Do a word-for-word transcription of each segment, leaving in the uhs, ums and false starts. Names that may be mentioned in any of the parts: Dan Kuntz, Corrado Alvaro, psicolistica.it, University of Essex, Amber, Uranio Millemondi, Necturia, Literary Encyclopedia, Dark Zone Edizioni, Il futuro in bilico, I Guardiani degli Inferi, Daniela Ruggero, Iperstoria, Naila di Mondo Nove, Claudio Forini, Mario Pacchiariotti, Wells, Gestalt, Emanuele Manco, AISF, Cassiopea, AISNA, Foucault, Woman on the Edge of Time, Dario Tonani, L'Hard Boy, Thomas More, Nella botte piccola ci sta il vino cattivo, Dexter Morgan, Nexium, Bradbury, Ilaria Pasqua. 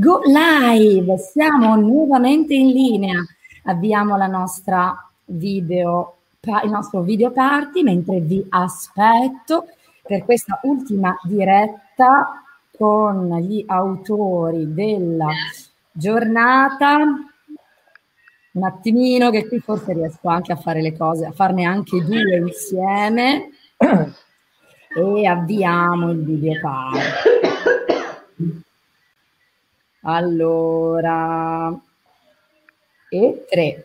Go live, siamo nuovamente in linea, avviamo la nostra video, il nostro video party mentre vi aspetto per questa ultima diretta con gli autori della giornata. Un attimino che qui forse riesco anche a fare le cose, a farne anche due insieme e avviamo il video party. Allora, e tre,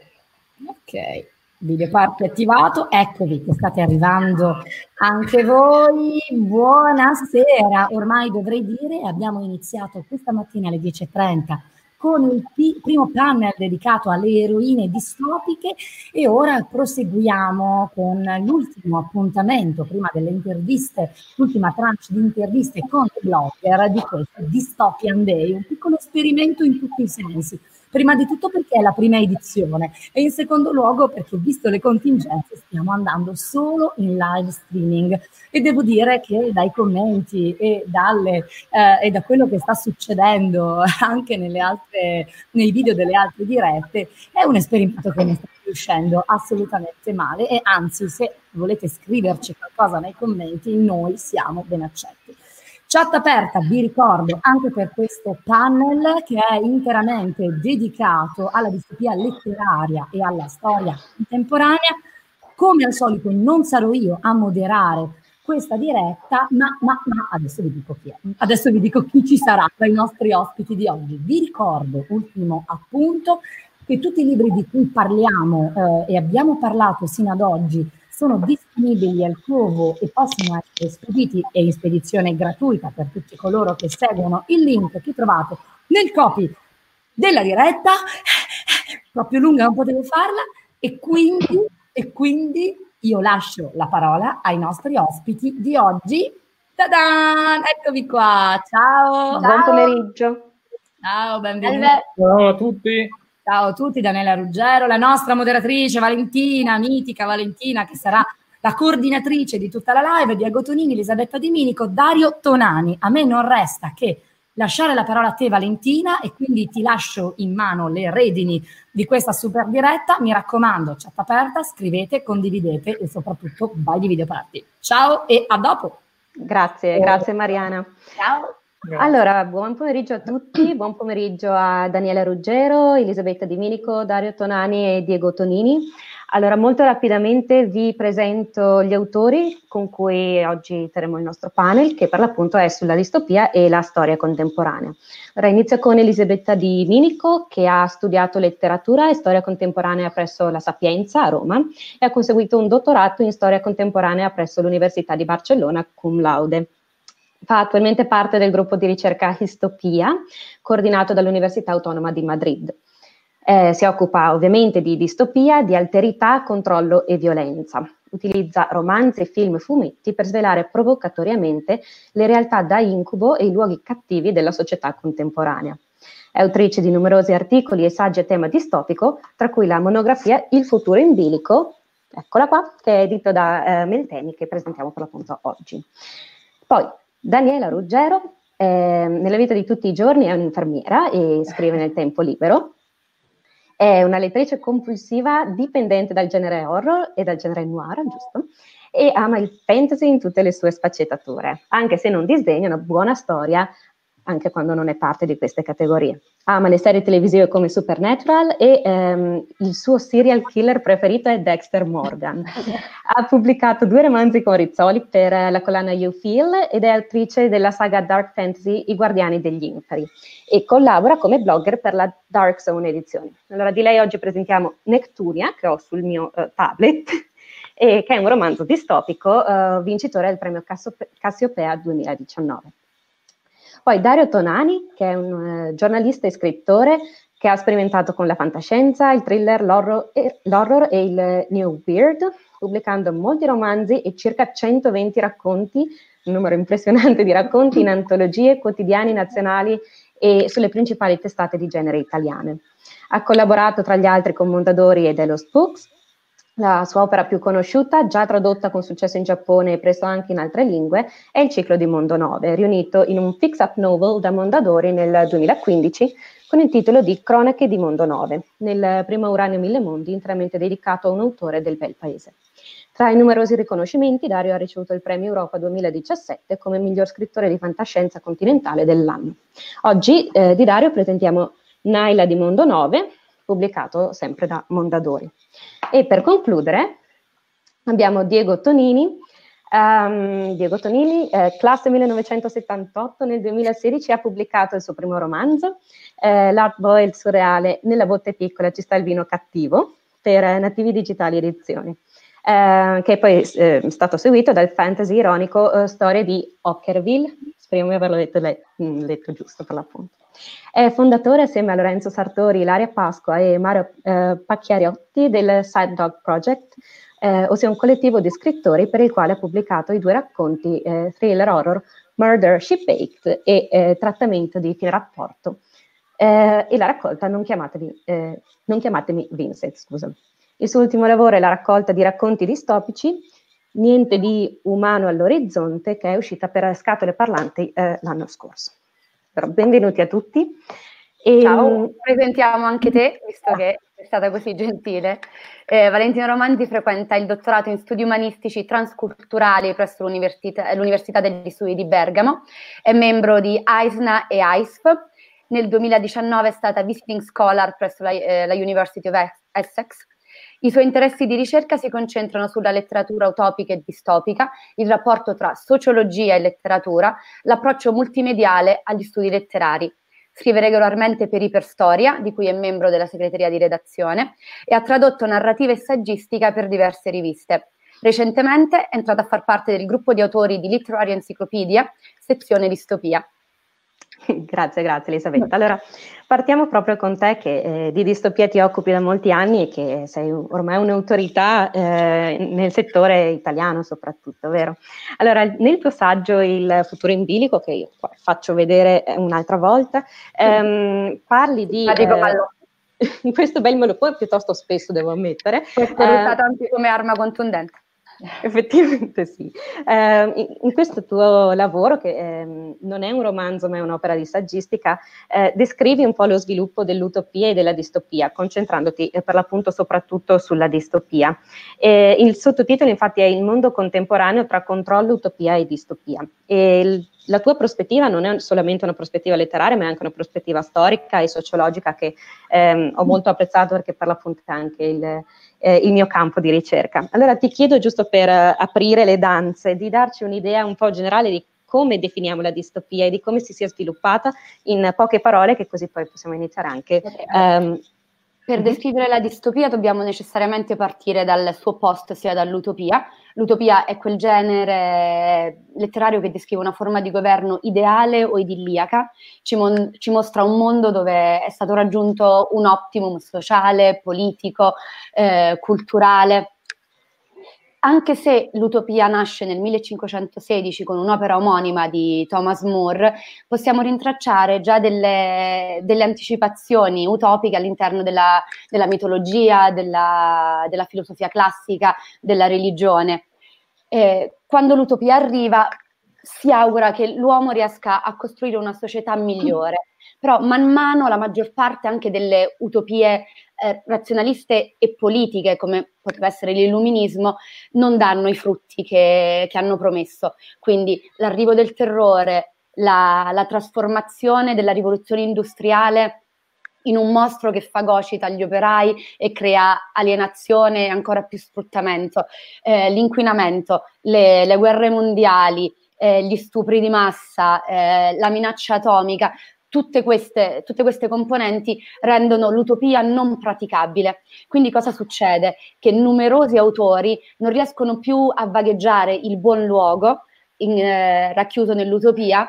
ok, video party attivato, eccovi che state arrivando anche voi, buonasera, ormai dovrei dire, abbiamo iniziato questa mattina alle dieci e trenta con il p- primo panel dedicato alle eroine distopiche e ora proseguiamo con l'ultimo appuntamento, prima delle interviste, l'ultima tranche di interviste con i blogger di questo Dystopian Day, un piccolo esperimento in tutti i sensi. Prima di tutto perché è la prima edizione e in secondo luogo perché, visto le contingenze, stiamo andando solo in live streaming e devo dire che dai commenti e, dalle, eh, e da quello che sta succedendo anche nelle altre, nei video delle altre dirette, è un esperimento che non sta riuscendo assolutamente male e anzi, se volete scriverci qualcosa nei commenti, noi siamo ben accetti. Chat aperta, vi ricordo, anche per questo panel che è interamente dedicato alla distopia letteraria e alla storia contemporanea. Come al solito non sarò io a moderare questa diretta, ma, ma, ma adesso vi dico chi è. Adesso vi dico chi ci sarà tra i nostri ospiti di oggi. Vi ricordo, ultimo appunto, che tutti i libri di cui parliamo eh, e abbiamo parlato sino ad oggi sono disponibili al covo e possono essere spediti e in spedizione gratuita per tutti coloro che seguono il link che trovate nel copy della diretta, proprio lunga non potevo farla, e quindi, e quindi io lascio la parola ai nostri ospiti di oggi. Ta-da! Eccovi qua, ciao! Buon pomeriggio! Ciao, benvenuti! Ciao a tutti! Ciao a tutti, Daniela Ruggero, la nostra moderatrice Valentina, mitica Valentina, che sarà la coordinatrice di tutta la live, Diego Tonini, Elisabetta Di Minico, Dario Tonani. A me non resta che lasciare la parola a te, Valentina, e quindi ti lascio in mano le redini di questa super diretta. Mi raccomando, chat aperta, scrivete, condividete e soprattutto vai di video party. Ciao e a dopo. Grazie, grazie Mariana. Ciao. Allora, buon pomeriggio a tutti, buon pomeriggio a Daniela Ruggero, Elisabetta Di Minico, Dario Tonani e Diego Tonini. Allora, molto rapidamente vi presento gli autori con cui oggi terremo il nostro panel, che per l'appunto è sulla distopia e la storia contemporanea. Allora, inizio con Elisabetta Di Minico, che ha studiato letteratura e storia contemporanea presso la Sapienza a Roma e ha conseguito un dottorato in storia contemporanea presso l'Università di Barcellona, cum laude. Fa attualmente parte del gruppo di ricerca Distopia, coordinato dall'Università Autonoma di Madrid. Eh, si occupa ovviamente di distopia, di alterità, controllo e violenza. Utilizza romanzi, film e fumetti per svelare provocatoriamente le realtà da incubo e i luoghi cattivi della società contemporanea. È autrice di numerosi articoli e saggi a tema distopico, tra cui la monografia Il futuro in bilico, eccola qua, che è edito da eh, Meltemi, che presentiamo per l'appunto oggi. Poi, Daniela Ruggero, eh, nella vita di tutti i giorni è un'infermiera e scrive nel tempo libero. È una lettrice compulsiva dipendente dal genere horror e dal genere noir, giusto? E ama il fantasy in tutte le sue sfaccettature, anche se non disdegna una buona storia, anche quando non è parte di queste categorie. Ama le serie televisive come Supernatural e ehm, il suo serial killer preferito è Dexter Morgan. Ha pubblicato due romanzi con Rizzoli per la collana You Feel ed è autrice della saga Dark Fantasy I Guardiani degli Inferi e collabora come blogger per la Dark Zone Edizioni. Allora, di lei oggi presentiamo Necturia, che ho sul mio eh, tablet, e che è un romanzo distopico eh, vincitore del premio Cassiopea duemiladiciannove. Poi Dario Tonani, che è un eh, giornalista e scrittore che ha sperimentato con la fantascienza, il thriller, l'horror e, l'horror e il new weird, pubblicando molti romanzi e circa centoventi racconti, un numero impressionante di racconti in antologie, quotidiani nazionali e sulle principali testate di genere italiane. Ha collaborato tra gli altri con Mondadori e Delos Books. La sua opera più conosciuta, già tradotta con successo in Giappone e presto anche in altre lingue, è il ciclo di Mondo Nove, riunito in un fix-up novel da Mondadori nel duemilaquindici con il titolo di Cronache di Mondo Nove, nel primo Uranio Millemondi interamente dedicato a un autore del bel paese. Tra i numerosi riconoscimenti, Dario ha ricevuto il Premio Europa duemiladiciassette come miglior scrittore di fantascienza continentale dell'anno. Oggi eh, di Dario presentiamo Naila di Mondo Nove, pubblicato sempre da Mondadori. E per concludere abbiamo Diego Tonini, um, Diego Tonini, eh, classe millenovecentosettantotto, nel duemilasedici ha pubblicato il suo primo romanzo, eh, L'Hard Boy, il surreale, Nella botte piccola ci sta il vino cattivo, per eh, Nativi Digitali Edizioni, eh, che poi eh, è stato seguito dal fantasy ironico eh, Storie di Ockerville, speriamo di averlo detto, le- detto giusto per l'appunto. È fondatore, assieme a Lorenzo Sartori, Ilaria Pasqua e Mario eh, Pacchiariotti, del Side Dog Project, eh, ossia un collettivo di scrittori per il quale ha pubblicato i due racconti eh, thriller horror Murder, She Baked e eh, Trattamento di fine rapporto eh, e la raccolta non chiamatemi, eh, non chiamatemi Vincent, scusa. Il suo ultimo lavoro è la raccolta di racconti distopici Niente di umano all'orizzonte, che è uscita per Scatole Parlanti eh, l'anno scorso. Però benvenuti a tutti. E... Ciao, presentiamo anche te, visto che sei stata così gentile. Eh, Valentino Romanzi frequenta il dottorato in studi umanistici transculturali presso l'Università, l'Università degli Studi di Bergamo, è membro di AISNA e A I S F. Nel duemiladiciannove è stata visiting scholar presso la, eh, la University of Essex. I suoi interessi di ricerca si concentrano sulla letteratura utopica e distopica, il rapporto tra sociologia e letteratura, l'approccio multimediale agli studi letterari. Scrive regolarmente per Iperstoria, di cui è membro della segreteria di redazione, e ha tradotto narrativa e saggistica per diverse riviste. Recentemente è entrata a far parte del gruppo di autori di Literary Encyclopedia, sezione distopia. Grazie, grazie Elisabetta. Allora, partiamo proprio con te che eh, di distopia ti occupi da molti anni e che sei ormai un'autorità eh, nel settore italiano soprattutto, vero? Allora, nel tuo saggio Il futuro in bilico, che io faccio vedere un'altra volta, ehm, parli di... Ma dico, eh, allora. Questo bel me lo puoi piuttosto spesso, devo ammettere. Questo è usato eh, anche come arma contundente. Effettivamente sì. Eh, in questo tuo lavoro, che eh, non è un romanzo ma è un'opera di saggistica, eh, descrivi un po' lo sviluppo dell'utopia e della distopia, concentrandoti eh, per l'appunto soprattutto sulla distopia. Eh, il sottotitolo infatti è Il mondo contemporaneo tra controllo, utopia e distopia. E il, la tua prospettiva non è solamente una prospettiva letteraria, ma è anche una prospettiva storica e sociologica che ehm, ho molto apprezzato, perché per l'appunto è anche il, eh, il mio campo di ricerca. Allora ti chiedo, giusto per aprire le danze, di darci un'idea un po' generale di come definiamo la distopia e di come si sia sviluppata in poche parole, che così poi possiamo iniziare anche. Okay. Um, per descrivere la distopia dobbiamo necessariamente partire dal suo opposto, sia dall'utopia. L'utopia è quel genere letterario che descrive una forma di governo ideale o idilliaca, ci, mon- ci mostra un mondo dove è stato raggiunto un optimum sociale, politico, eh, culturale. Anche se l'utopia nasce nel millecinquecentosedici con un'opera omonima di Thomas More, possiamo rintracciare già delle, delle anticipazioni utopiche all'interno della, della mitologia, della, della filosofia classica, della religione. Eh, quando l'utopia arriva, si augura che l'uomo riesca a costruire una società migliore, però man mano la maggior parte anche delle utopie eh, razionaliste e politiche, come poteva essere l'illuminismo, non danno i frutti che, che hanno promesso. Quindi l'arrivo del terrore, la, la trasformazione della rivoluzione industriale in un mostro che fagocita gli operai e crea alienazione e ancora più sfruttamento, eh, l'inquinamento, le, le guerre mondiali, eh, gli stupri di massa, eh, la minaccia atomica. Tutte queste, tutte queste componenti rendono l'utopia non praticabile. Quindi cosa succede? Che numerosi autori non riescono più a vagheggiare il buon luogo in, eh, racchiuso nell'utopia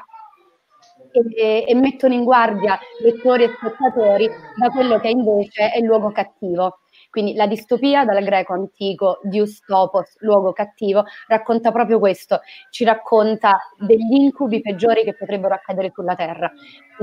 e, e mettono in guardia lettori e spettatori da quello che invece è il luogo cattivo. Quindi la distopia, dal greco antico dystopos, luogo cattivo, racconta proprio questo, ci racconta degli incubi peggiori che potrebbero accadere sulla Terra.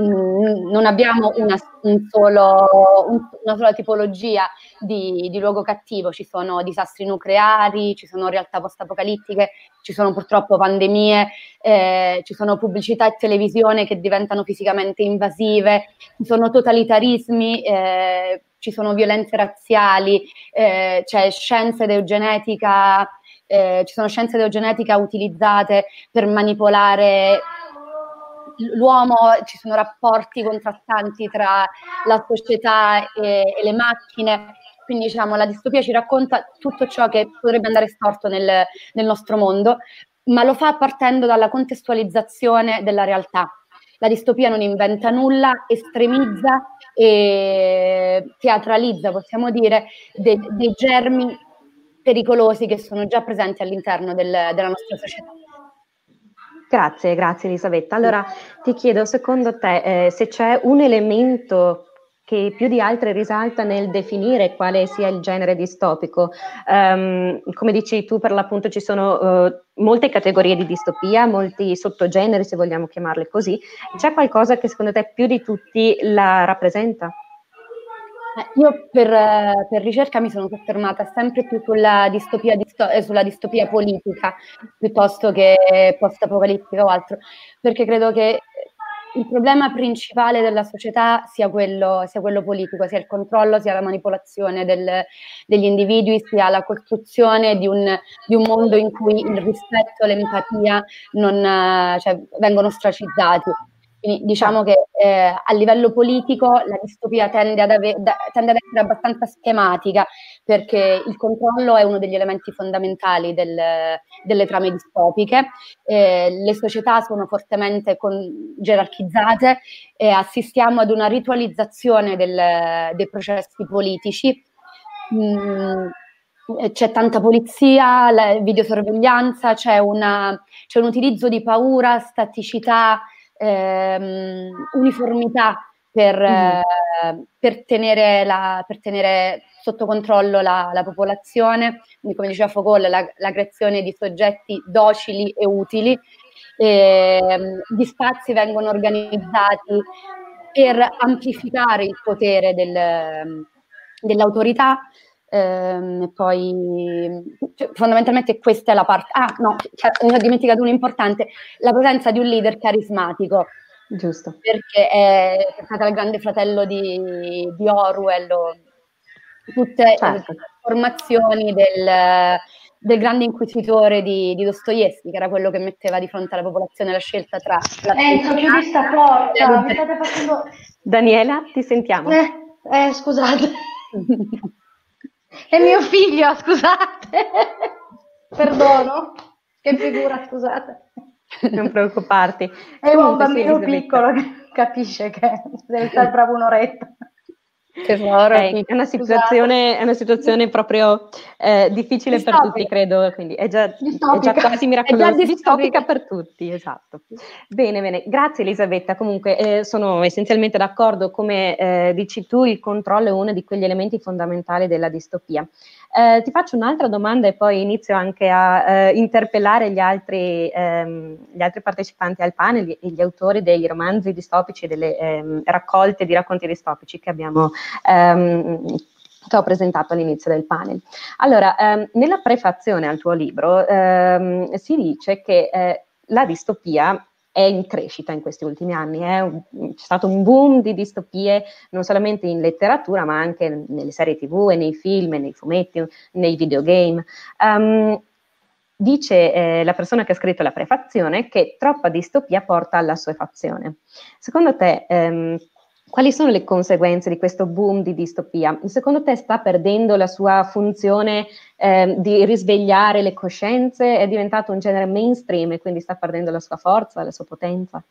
Mm, non abbiamo una, un solo, un, una sola tipologia di, di luogo cattivo, ci sono disastri nucleari, ci sono realtà post-apocalittiche, ci sono purtroppo pandemie, eh, ci sono pubblicità e televisione che diventano fisicamente invasive, ci sono totalitarismi, eh, ci sono violenze razziali, eh, c'è scienza ed eugenetica, eh, ci sono scienze ed eugenetica utilizzate per manipolare l'uomo, ci sono rapporti contrastanti tra la società e, e le macchine. Quindi diciamo la distopia ci racconta tutto ciò che potrebbe andare storto nel, nel nostro mondo, ma lo fa partendo dalla contestualizzazione della realtà. La distopia non inventa nulla, estremizza e teatralizza, possiamo dire, dei, dei germi pericolosi che sono già presenti all'interno del, della nostra società. Grazie, grazie Elisabetta. Allora ti chiedo, secondo te, eh, se c'è un elemento che più di altre risalta nel definire quale sia il genere distopico. Um, come dici tu, per l'appunto ci sono uh, molte categorie di distopia, molti sottogeneri, se vogliamo chiamarli così. C'è qualcosa che secondo te più di tutti la rappresenta? Io per, per ricerca mi sono soffermata sempre più sulla distopia, disto, eh, sulla distopia politica piuttosto che post-apocalittica o altro, perché credo che il problema principale della società sia quello, sia quello politico, sia il controllo, sia la manipolazione del, degli individui, sia la costruzione di un, di un mondo in cui il rispetto e l'empatia non, cioè, vengono ostracizzati. Quindi diciamo che eh, a livello politico la distopia tende ad, ave, da, tende ad essere abbastanza schematica, perché il controllo è uno degli elementi fondamentali del, delle trame distopiche, eh, le società sono fortemente con, gerarchizzate, eh, assistiamo ad una ritualizzazione del, dei processi politici, mm, c'è tanta polizia, la videosorveglianza, c'è, una, c'è un utilizzo di paura, staticità, Ehm, uniformità per, mm. eh, per, tenere la, per tenere sotto controllo la, la popolazione, quindi come diceva Foucault la, la creazione di soggetti docili e utili, ehm, gli spazi vengono organizzati per amplificare il potere del, dell'autorità, Ehm, poi cioè, fondamentalmente questa è la parte, ah no, ne ho dimenticato uno importante, la presenza di un leader carismatico. Giusto. Perché è stata il grande fratello di, di Orwell, tutte certo. le formazioni del, del grande inquisitore di, di Dostoevskij, che era quello che metteva di fronte alla popolazione la scelta tra... La Enzo, chiudi sta porta, mi state facendo... Daniela, ti sentiamo. Eh, eh scusate. È mio figlio, scusate. Perdono. Che figura, scusate. Non preoccuparti. È un bambino piccolo che capisce che deve stare bravo un'oretta. Tesoro, eh, è, una situazione, è una situazione proprio eh, difficile distopica. Per tutti, credo, quindi è già, è già quasi miracolosa, è già distopica per tutti, esatto. Bene, bene, grazie Elisabetta, comunque eh, sono essenzialmente d'accordo, come eh, dici tu, il controllo è uno di quegli elementi fondamentali della distopia. Eh, ti faccio un'altra domanda e poi inizio anche a eh, interpellare gli altri, ehm, gli altri partecipanti al panel e gli autori dei romanzi distopici e delle ehm, raccolte di racconti distopici che abbiamo Um, che ho presentato all'inizio del panel. Allora, um, nella prefazione al tuo libro um, si dice che eh, la distopia è in crescita in questi ultimi anni, eh? C'è stato un boom di distopie non solamente in letteratura ma anche nelle serie tv e nei film, e nei fumetti, nei videogame. Um, Dice eh, la persona che ha scritto la prefazione che troppa distopia porta alla assuefazione. Secondo te... Um, Quali sono le conseguenze di questo boom di distopia? Secondo te sta perdendo la sua funzione eh, di risvegliare le coscienze? È diventato un genere mainstream e quindi sta perdendo la sua forza, la sua potenza?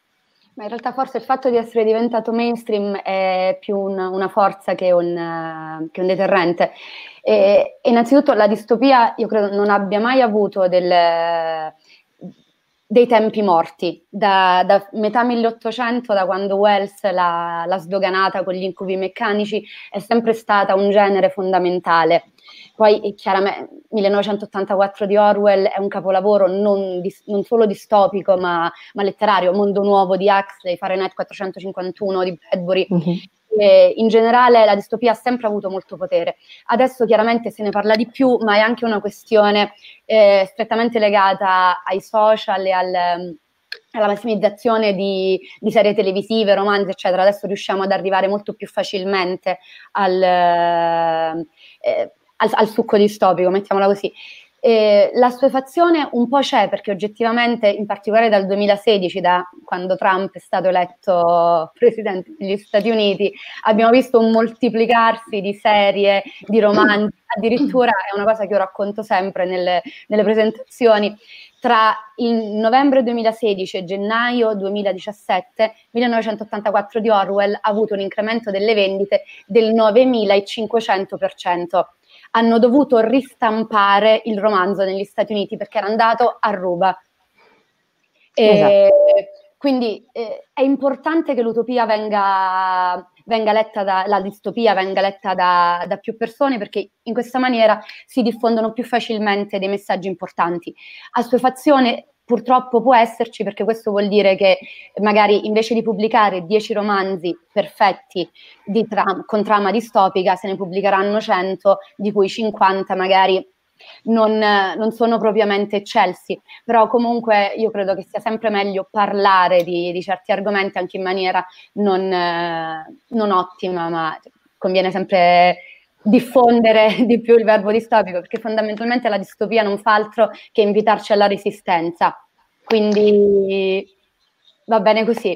Ma in realtà forse il fatto di essere diventato mainstream è più un, una forza che un, che un deterrente. E, innanzitutto la distopia io credo non abbia mai avuto del... dei tempi morti, da, da metà milleottocento, da quando Wells l'ha, l'ha sdoganata con gli incubi meccanici, è sempre stata un genere fondamentale. Poi chiaramente millenovecentottantaquattro di Orwell è un capolavoro non, dis, non solo distopico ma, ma letterario, Mondo Nuovo di Huxley, Fahrenheit quattrocentocinquantuno di Bradbury. Mm-hmm. E in generale la distopia ha sempre avuto molto potere. Adesso chiaramente se ne parla di più, ma è anche una questione eh, strettamente legata ai social e al, alla massimizzazione di, di serie televisive, romanzi, eccetera. Adesso riusciamo ad arrivare molto più facilmente al, eh, al, al succo distopico, mettiamola così. Eh, l'assuefazione un po' c'è, perché oggettivamente, in particolare dal duemilasedici, da quando Trump è stato eletto presidente degli Stati Uniti, abbiamo visto un moltiplicarsi di serie, di romanzi, addirittura è una cosa che io racconto sempre nelle, nelle presentazioni, tra il novembre duemilasedici e gennaio duemiladiciassette, millenovecentottantaquattro di Orwell ha avuto un incremento delle vendite del novemilacinquecento per cento. Hanno dovuto ristampare il romanzo negli Stati Uniti perché era andato a ruba. Esatto. Quindi eh, è importante che l'utopia venga, venga letta, da, la distopia venga letta da, da più persone, perché in questa maniera si diffondono più facilmente dei messaggi importanti. Assuefazione purtroppo può esserci, perché questo vuol dire che magari invece di pubblicare dieci romanzi perfetti di tra- con trama distopica, se ne pubblicheranno cento, di cui cinquanta magari non, non sono propriamente eccelsi, però comunque io credo che sia sempre meglio parlare di, di certi argomenti anche in maniera non, non ottima, ma conviene sempre... diffondere di più il verbo distopico, perché fondamentalmente la distopia non fa altro che invitarci alla resistenza, quindi va bene così.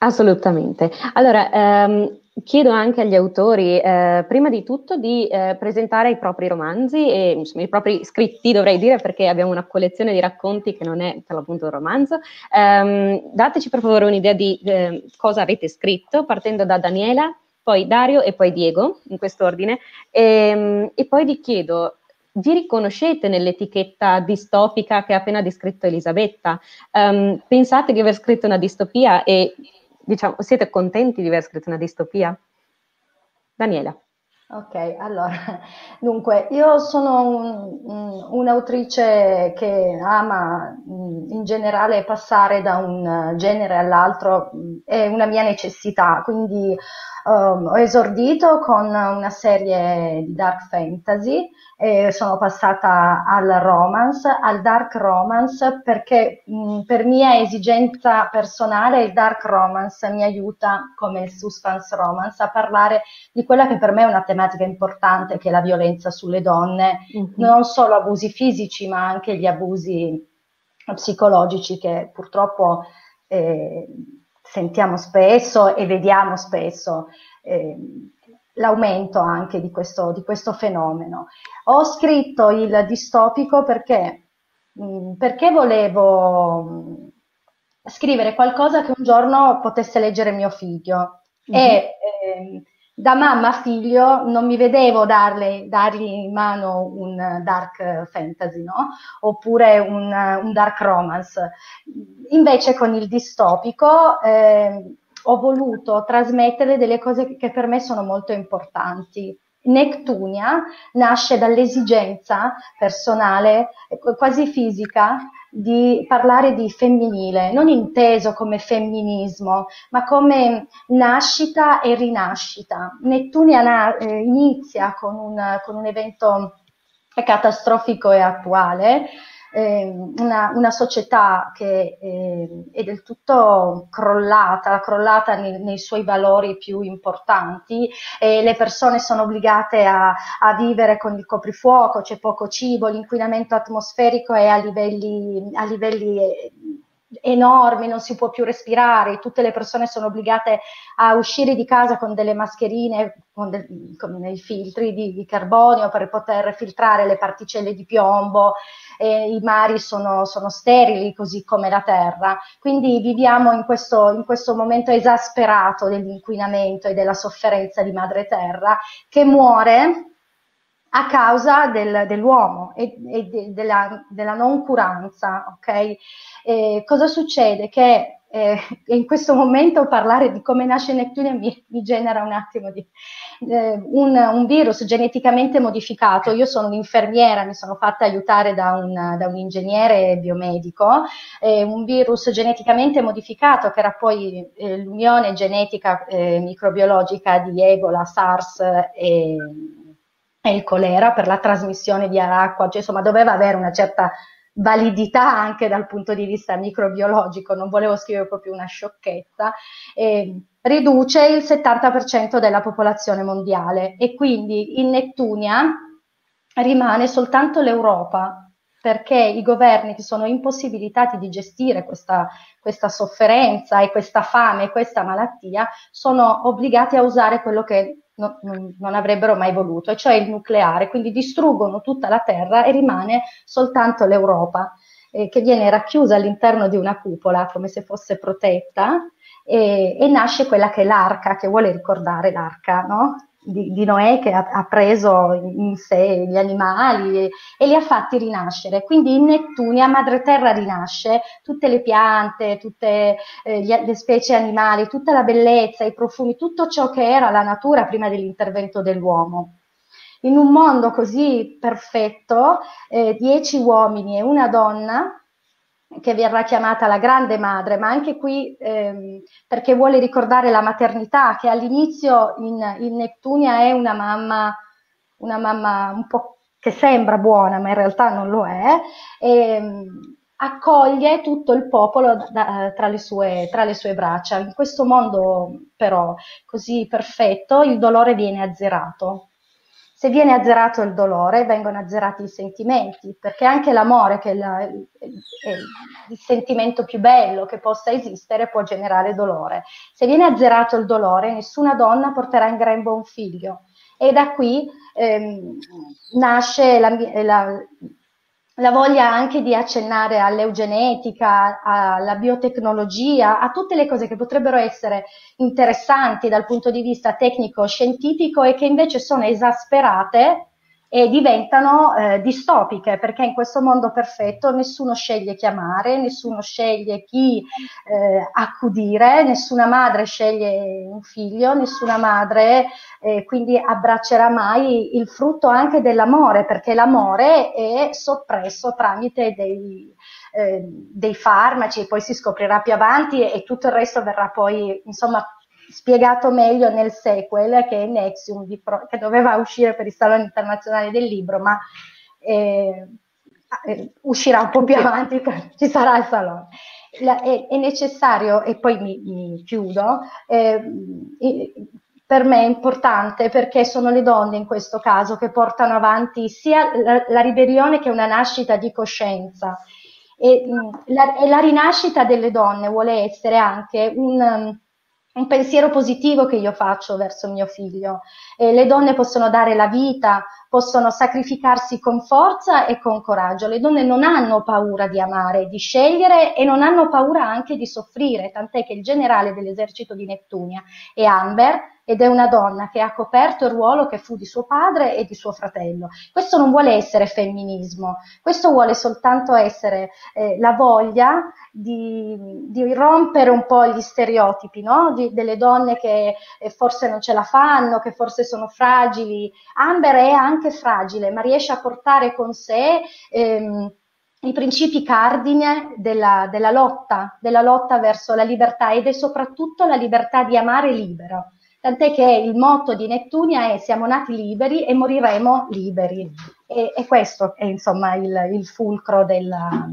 Assolutamente. Allora ehm, chiedo anche agli autori eh, prima di tutto di eh, presentare i propri romanzi e insomma, i propri scritti, dovrei dire, perché abbiamo una collezione di racconti che non è per l'appunto un romanzo. Ehm, dateci per favore un'idea di eh, cosa avete scritto, partendo da Daniela, poi Dario e poi Diego, in quest'ordine, e, e poi vi chiedo, vi riconoscete nell'etichetta distopica che ha appena descritto Elisabetta? Um, pensate di aver scritto una distopia e diciamo, siete contenti di aver scritto una distopia? Daniela. Ok, allora, dunque, io sono un, un'autrice che ama in generale passare da un genere all'altro, è una mia necessità, quindi um, ho esordito con una serie di dark fantasy e sono passata al romance, al dark romance, perché mh, per mia esigenza personale il dark romance mi aiuta, come il suspense romance, a parlare di quella che per me è una tematica importante, che è la violenza sulle donne, mm-hmm. non solo abusi fisici ma anche gli abusi psicologici che purtroppo eh, sentiamo spesso e vediamo spesso, eh, l'aumento anche di questo, di questo fenomeno. Ho scritto il distopico perché, mh, perché volevo mh, scrivere qualcosa che un giorno potesse leggere mio figlio, mm-hmm. e eh, da mamma a figlio non mi vedevo darle, dargli in mano un dark fantasy, no? Oppure un, un dark romance. Invece con il distopico eh, ho voluto trasmettere delle cose che per me sono molto importanti. Necturia nasce dall'esigenza personale, quasi fisica, di parlare di femminile, non inteso come femminismo, ma come nascita e rinascita. Necturia na- inizia con un, con un evento catastrofico e attuale, eh, una, una società che eh, è del tutto crollata, crollata nei, nei suoi valori più importanti, e le persone sono obbligate a, a vivere con il coprifuoco, c'è poco cibo, l'inquinamento atmosferico è a livelli, a livelli enormi, non si può più respirare, tutte le persone sono obbligate a uscire di casa con delle mascherine, con dei, con dei filtri di, di carbonio per poter filtrare le particelle di piombo, e i mari sono, sono sterili così come la terra, quindi viviamo in questo, in questo momento esasperato dell'inquinamento e della sofferenza di madre terra che muore a causa del, dell'uomo e, e de, della, della noncuranza, ok? Eh, cosa succede? Che eh, in questo momento parlare di come nasce Necturia mi, mi genera un attimo di eh, un, un virus geneticamente modificato. Io sono un'infermiera, mi sono fatta aiutare da un, da un ingegnere biomedico, eh, un virus geneticamente modificato che era poi eh, l'unione genetica eh, microbiologica di Ebola, SARS e... e il colera per la trasmissione via acqua, cioè, insomma, doveva avere una certa validità anche dal punto di vista microbiologico, non volevo scrivere proprio una sciocchezza, eh, riduce il settanta per cento della popolazione mondiale e quindi in Netturia rimane soltanto l'Europa, perché i governi che sono impossibilitati di gestire questa, questa sofferenza e questa fame e questa malattia sono obbligati a usare quello che No, non, non avrebbero mai voluto, e cioè il nucleare, quindi distruggono tutta la terra e rimane soltanto l'Europa, eh, che viene racchiusa all'interno di una cupola come se fosse protetta, e, e nasce quella che è l'arca, che vuole ricordare l'arca, no? Di, di Noè, che ha, ha preso in sé gli animali e, e li ha fatti rinascere. Quindi in Netturia madre terra rinasce, tutte le piante, tutte eh, gli, le specie animali, tutta la bellezza, i profumi, tutto ciò che era la natura prima dell'intervento dell'uomo. In un mondo così perfetto, eh, dieci uomini e una donna, che verrà chiamata la grande madre, ma anche qui ehm, perché vuole ricordare la maternità, che all'inizio in, in Necturia è una mamma, una mamma un po' che sembra buona, ma in realtà non lo è, e accoglie tutto il popolo da, da, tra, le sue, tra le sue braccia. In questo mondo però così perfetto il dolore viene azzerato. Se viene azzerato il dolore, vengono azzerati i sentimenti, perché anche l'amore, che è, la, è il sentimento più bello che possa esistere, può generare dolore. Se viene azzerato il dolore, nessuna donna porterà in grembo un figlio. E da qui ehm, nasce la, la, la voglia anche di accennare all'eugenetica, alla biotecnologia, a tutte le cose che potrebbero essere interessanti dal punto di vista tecnico-scientifico e che invece sono esasperate e diventano eh, distopiche, perché in questo mondo perfetto nessuno sceglie chi amare, nessuno sceglie chi eh, accudire, nessuna madre sceglie un figlio, nessuna madre eh, quindi abbraccerà mai il frutto anche dell'amore, perché l'amore è soppresso tramite dei, eh, dei farmaci, e poi si scoprirà più avanti, e, e tutto il resto verrà poi insomma spiegato meglio nel sequel, che è Nexium, di Pro, che doveva uscire per il Salone Internazionale del Libro, ma eh, eh, uscirà un po' più avanti, ci sarà il Salone. La, è, è necessario, e poi mi, mi chiudo, eh, per me è importante perché sono le donne in questo caso che portano avanti sia la, la ribellione che una nascita di coscienza. E la, e la rinascita delle donne vuole essere anche un... un pensiero positivo che io faccio verso mio figlio. Eh, le donne possono dare la vita, possono sacrificarsi con forza e con coraggio. Le donne non hanno paura di amare, di scegliere, e non hanno paura anche di soffrire, tant'è che il generale dell'esercito di Necturia è Amber, ed è una donna che ha coperto il ruolo che fu di suo padre e di suo fratello. Questo non vuole essere femminismo, questo vuole soltanto essere eh, la voglia di, di rompere un po' gli stereotipi, no? Di, delle donne che eh, forse non ce la fanno, che forse sono fragili. Amber è anche fragile, ma riesce a portare con sé... Ehm, i principi cardine della, della lotta, della lotta verso la libertà, ed è soprattutto la libertà di amare libero. Tant'è che il motto di Necturia è: siamo nati liberi e moriremo liberi. E, e questo è insomma il, il fulcro della,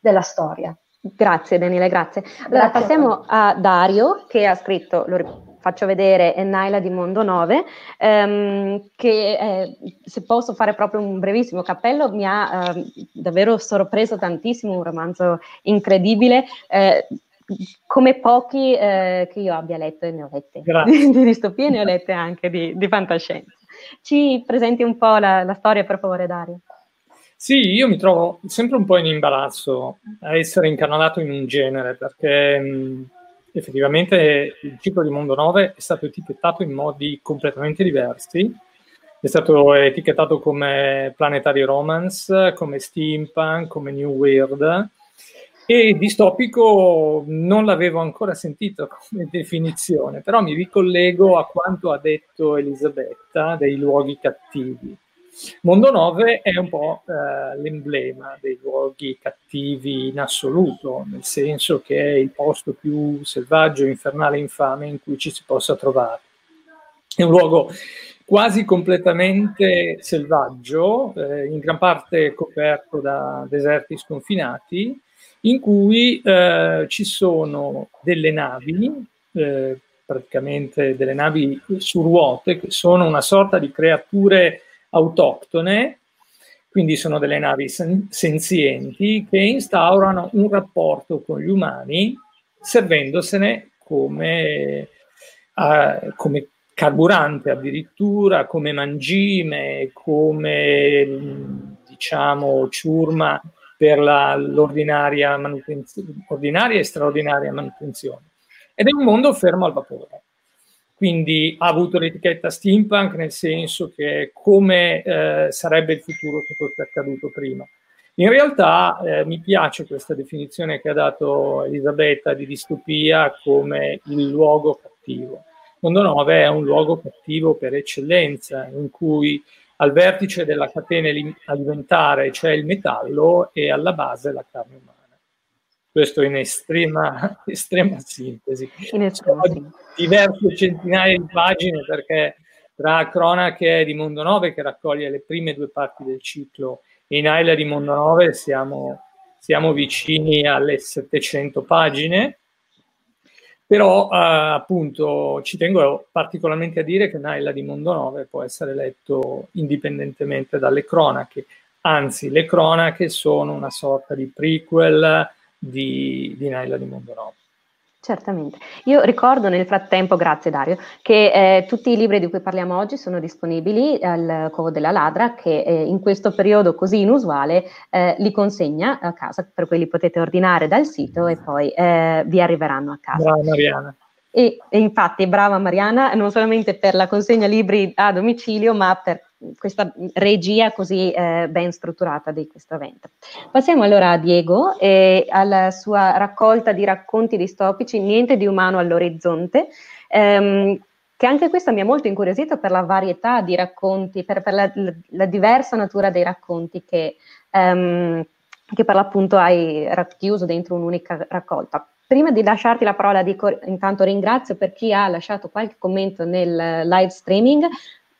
della storia. Grazie Daniela, grazie. Allora grazie. Passiamo a Dario, che ha scritto, lo faccio vedere, è Naila di Mondo Nove, ehm, che eh, se posso fare proprio un brevissimo cappello, mi ha eh, davvero sorpreso tantissimo, un romanzo incredibile, eh, come pochi eh, che io abbia letto, e ne ho lette di, di distopie, ne ho lette anche di, di fantascienza. Ci presenti un po' la, la storia, per favore, Dario? Sì, io mi trovo sempre un po' in imbarazzo a essere incanalato in un genere, perché... Mh, effettivamente il ciclo di Mondo Nove è stato etichettato in modi completamente diversi, è stato etichettato come planetary romance, come steampunk, come new weird, e distopico non l'avevo ancora sentito come definizione, però mi ricollego a quanto ha detto Elisabetta dei luoghi cattivi. Mondo Nove è un po' eh, l'emblema dei luoghi cattivi in assoluto, nel senso che è il posto più selvaggio, infernale e infame in cui ci si possa trovare. È un luogo quasi completamente selvaggio, eh, in gran parte coperto da deserti sconfinati, in cui eh, ci sono delle navi, eh, praticamente delle navi su ruote, che sono una sorta di creature autoctone, quindi sono delle navi sen- senzienti che instaurano un rapporto con gli umani, servendosene come, eh, come carburante addirittura, come mangime, come diciamo ciurma per la, l'ordinaria manutenzione, ordinaria e straordinaria manutenzione. Ed è un mondo fermo al vapore. Quindi ha avuto l'etichetta steampunk, nel senso che come eh, sarebbe il futuro che fosse accaduto prima. In realtà eh, mi piace questa definizione che ha dato Elisabetta di distopia come il luogo cattivo. Mondo Nove è un luogo cattivo per eccellenza, in cui al vertice della catena alimentare c'è il metallo e alla base la carne umana. Questo in estrema, estrema sintesi. In estrema sintesi. Diverse centinaia di pagine, perché tra Cronache di Mondo Nove, che raccoglie le prime due parti del ciclo, e Naila di Mondo Nove siamo, siamo vicini alle settecento pagine, però eh, appunto ci tengo particolarmente a dire che Naila di Mondo Nove può essere letto indipendentemente dalle cronache, anzi le cronache sono una sorta di prequel di, di Naila di Mondo Nove. Certamente. Io ricordo nel frattempo, grazie Dario, che eh, tutti i libri di cui parliamo oggi sono disponibili al Covo della Ladra, che eh, in questo periodo così inusuale eh, li consegna a casa, per cui li potete ordinare dal sito e poi eh, vi arriveranno a casa. Brava Mariana. E, e infatti, brava Mariana, non solamente per la consegna libri a domicilio, ma per questa regia così eh, ben strutturata di questo evento. Passiamo allora a Diego e alla sua raccolta di racconti distopici Niente di umano all'orizzonte, ehm, che anche questa mi ha molto incuriosito per la varietà di racconti, per, per la, la, la diversa natura dei racconti che, ehm, che per l'appunto hai racchiuso dentro un'unica raccolta. Prima di lasciarti la parola, dico, intanto ringrazio per chi ha lasciato qualche commento nel live streaming.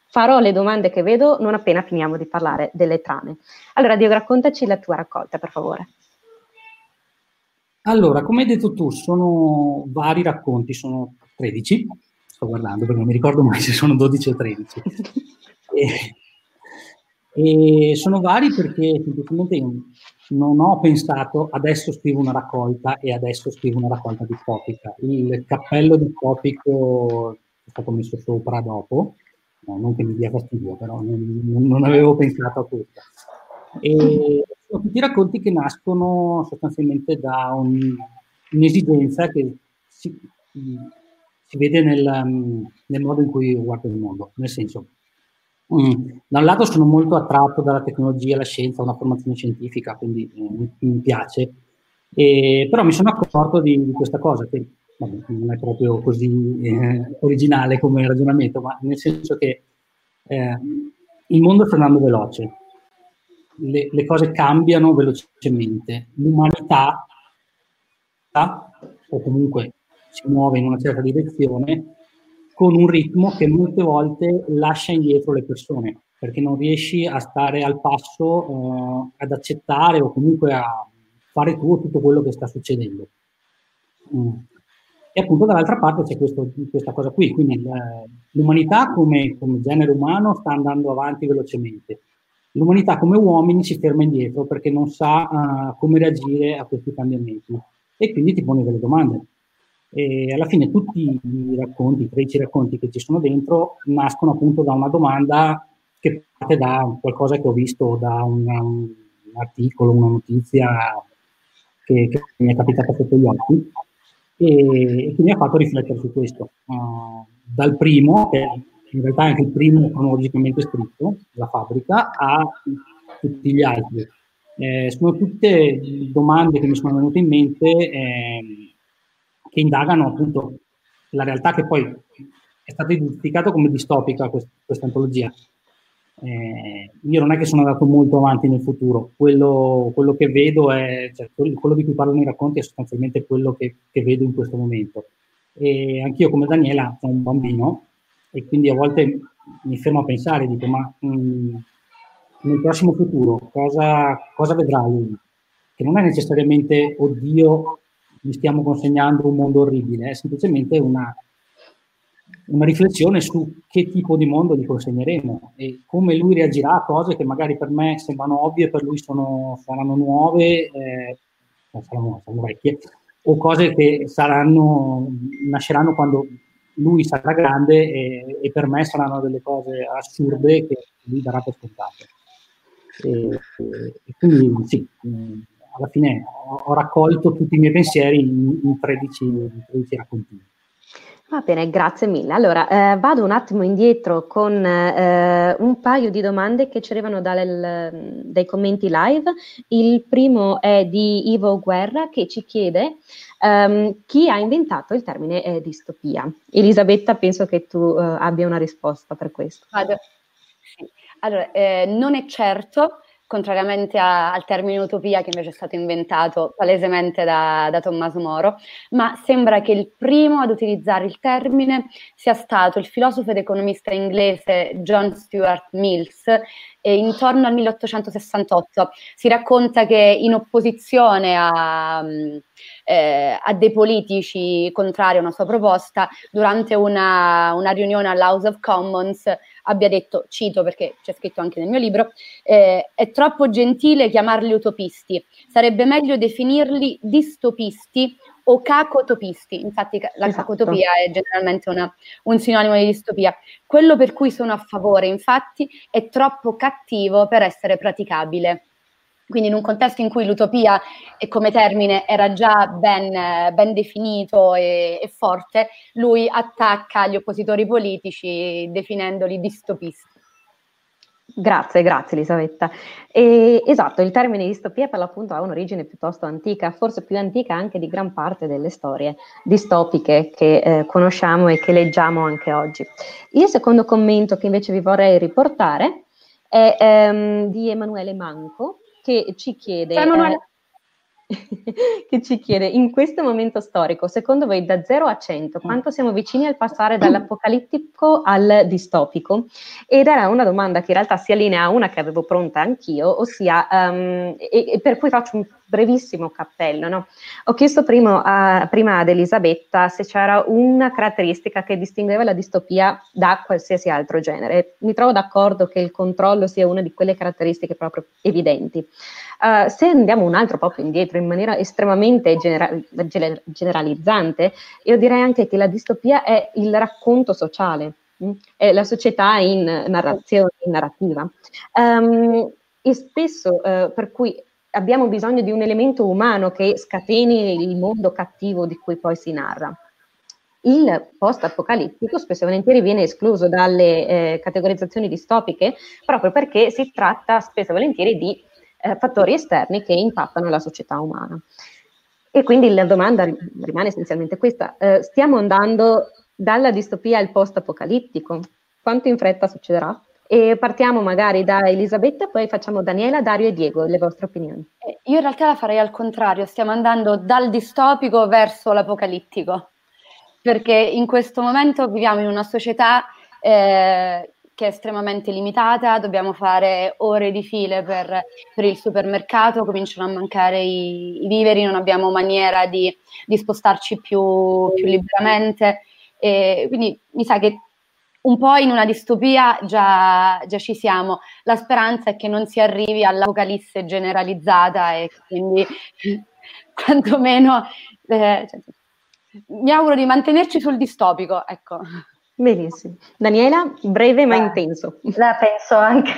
Farò le domande che vedo non appena finiamo di parlare delle trame. Allora, Diego, raccontaci la tua raccolta, per favore. Allora, come hai detto tu, sono vari racconti, sono tredici. Sto guardando perché non mi ricordo mai se sono dodici o tredici. e, e sono vari perché semplicemente non ho pensato adesso scrivo una raccolta e adesso scrivo una raccolta distopica. Il cappello distopico è stato messo sopra dopo. No, non che mi dia fastidio, però non, non avevo pensato a questo. E sono tutti racconti che nascono sostanzialmente da un, un'esigenza che si, si vede nel, nel modo in cui guardo il mondo. Nel senso, um, da un lato sono molto attratto dalla tecnologia, la scienza, una formazione scientifica, quindi um, mi piace, e, però mi sono accorto di, di questa cosa, che non è proprio così eh, originale come ragionamento, ma nel senso che eh, il mondo sta andando veloce, le, le cose cambiano velocemente, l'umanità o comunque si muove in una certa direzione con un ritmo che molte volte lascia indietro le persone, perché non riesci a stare al passo, eh, ad accettare o comunque a fare tu tutto quello che sta succedendo. Mm. E appunto dall'altra parte c'è questo, questa cosa qui, quindi l'umanità come, come genere umano sta andando avanti velocemente, l'umanità come uomini si ferma indietro perché non sa uh, come reagire a questi cambiamenti e quindi ti pone delle domande. E alla fine tutti i racconti, i tredici racconti che ci sono dentro nascono appunto da una domanda che parte da qualcosa che ho visto, da una, un articolo, una notizia che, che mi è capitata sotto gli occhi. E che mi ha fatto riflettere su questo, uh, dal primo, che in realtà è anche il primo cronologicamente scritto, La fabbrica, a tutti gli altri. Eh, sono tutte domande che mi sono venute in mente, eh, che indagano appunto la realtà che poi è stata identificata come distopica, quest- questa antologia. Eh, io non è che sono andato molto avanti nel futuro, quello, quello che vedo è, cioè, quello di cui parlano i racconti è sostanzialmente quello che, che vedo in questo momento. E anch'io come Daniela sono un bambino e quindi a volte mi fermo a pensare, dico ma mh, nel prossimo futuro cosa, cosa vedrà lui? Che non è necessariamente oddio gli stiamo consegnando un mondo orribile, è semplicemente una una riflessione su che tipo di mondo gli consegneremo e come lui reagirà a cose che magari per me sembrano ovvie, per lui sono, saranno nuove, eh, saranno, saranno vecchie, o cose che saranno, nasceranno quando lui sarà grande e, e per me saranno delle cose assurde che lui darà per scontate. E, e quindi sì, alla fine ho, ho raccolto tutti i miei pensieri in, in, tredici, in tredici raccontini. Va bene, grazie mille. Allora, eh, vado un attimo indietro con eh, un paio di domande che ci arrivano dal, dai commenti live. Il primo è di Ivo Guerra che ci chiede ehm, chi ha inventato il termine eh, distopia. Elisabetta, penso che tu eh, abbia una risposta per questo. Vado. Allora, eh, non è certo, contrariamente a, al termine utopia che invece è stato inventato palesemente da, da Tommaso Moro, ma sembra che il primo ad utilizzare il termine sia stato il filosofo ed economista inglese John Stuart Mill, e intorno al milleottocentosessantotto si racconta che in opposizione a, eh, a dei politici contrari a una sua proposta, durante una, una riunione all'House of Commons abbia detto, cito perché c'è scritto anche nel mio libro, eh, è troppo gentile chiamarli utopisti, sarebbe meglio definirli distopisti o cacotopisti. Infatti la esatto. Cacotopia è generalmente una, un sinonimo di distopia. Quello per cui sono a favore, infatti, è troppo cattivo per essere praticabile. Quindi in un contesto in cui l'utopia come termine era già ben, ben definito e, e forte, lui attacca gli oppositori politici definendoli distopisti. Grazie, grazie Elisabetta. E, esatto, il termine distopia per l'appunto ha un'origine piuttosto antica, forse più antica anche di gran parte delle storie distopiche che eh, conosciamo e che leggiamo anche oggi. Il secondo commento che invece vi vorrei riportare è ehm, di Emanuele Manco, che ci chiede, eh, che ci chiede, in questo momento storico, secondo voi da zero a cento, quanto siamo vicini al passare dall'apocalittico al distopico? Ed era una domanda che in realtà si allinea a una che avevo pronta anch'io, ossia, um, e, e per cui faccio un brevissimo cappello, no? Ho chiesto prima, a, prima ad Elisabetta se c'era una caratteristica che distingueva la distopia da qualsiasi altro genere. Mi trovo d'accordo che il controllo sia una di quelle caratteristiche proprio evidenti. Uh, se andiamo un altro po' più indietro, in maniera estremamente genera- generalizzante, io direi anche che la distopia è il racconto sociale, mh? è la società in narrazione, in narrativa. Um, e spesso uh, per cui abbiamo bisogno di un elemento umano che scateni il mondo cattivo di cui poi si narra. Il post-apocalittico spesso e volentieri viene escluso dalle eh, categorizzazioni distopiche proprio perché si tratta spesso e volentieri di eh, fattori esterni che impattano la società umana. E quindi la domanda rimane essenzialmente questa. Eh, stiamo andando dalla distopia al post-apocalittico? Quanto in fretta succederà? E partiamo magari da Elisabetta, poi facciamo Daniela, Dario e Diego, le vostre opinioni. Io in realtà la farei al contrario, stiamo andando dal distopico verso l'apocalittico, perché in questo momento viviamo in una società eh, che è estremamente limitata, dobbiamo fare ore di file per, per il supermercato, cominciano a mancare i, i viveri, non abbiamo maniera di, di spostarci più, più liberamente, e quindi mi sa che un po' in una distopia già, già ci siamo. La speranza è che non si arrivi all'apocalisse generalizzata e quindi quantomeno eh, cioè, mi auguro di mantenerci sul distopico, ecco. Benissimo. Daniela, breve ma eh, intenso. La penso anche,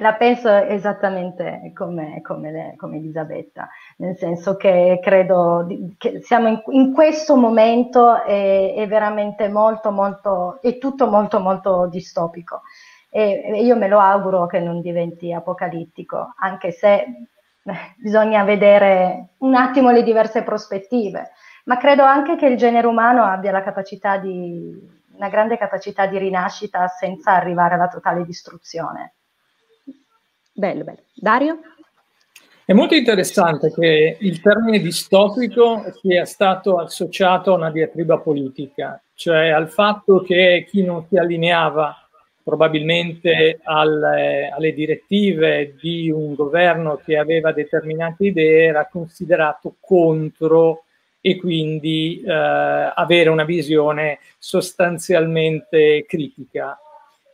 la penso esattamente come, come, le, come Elisabetta, nel senso che credo di, che siamo in, in questo momento è, è veramente molto, molto, è tutto molto, molto distopico e, e io me lo auguro che non diventi apocalittico, anche se beh, bisogna vedere un attimo le diverse prospettive, ma credo anche che il genere umano abbia la capacità di una grande capacità di rinascita senza arrivare alla totale distruzione. Bello, bello. Dario? È molto interessante che il termine distopico sia stato associato a una diatriba politica, cioè al fatto che chi non si allineava probabilmente alle, alle direttive di un governo che aveva determinate idee era considerato contro e quindi eh, avere una visione sostanzialmente critica.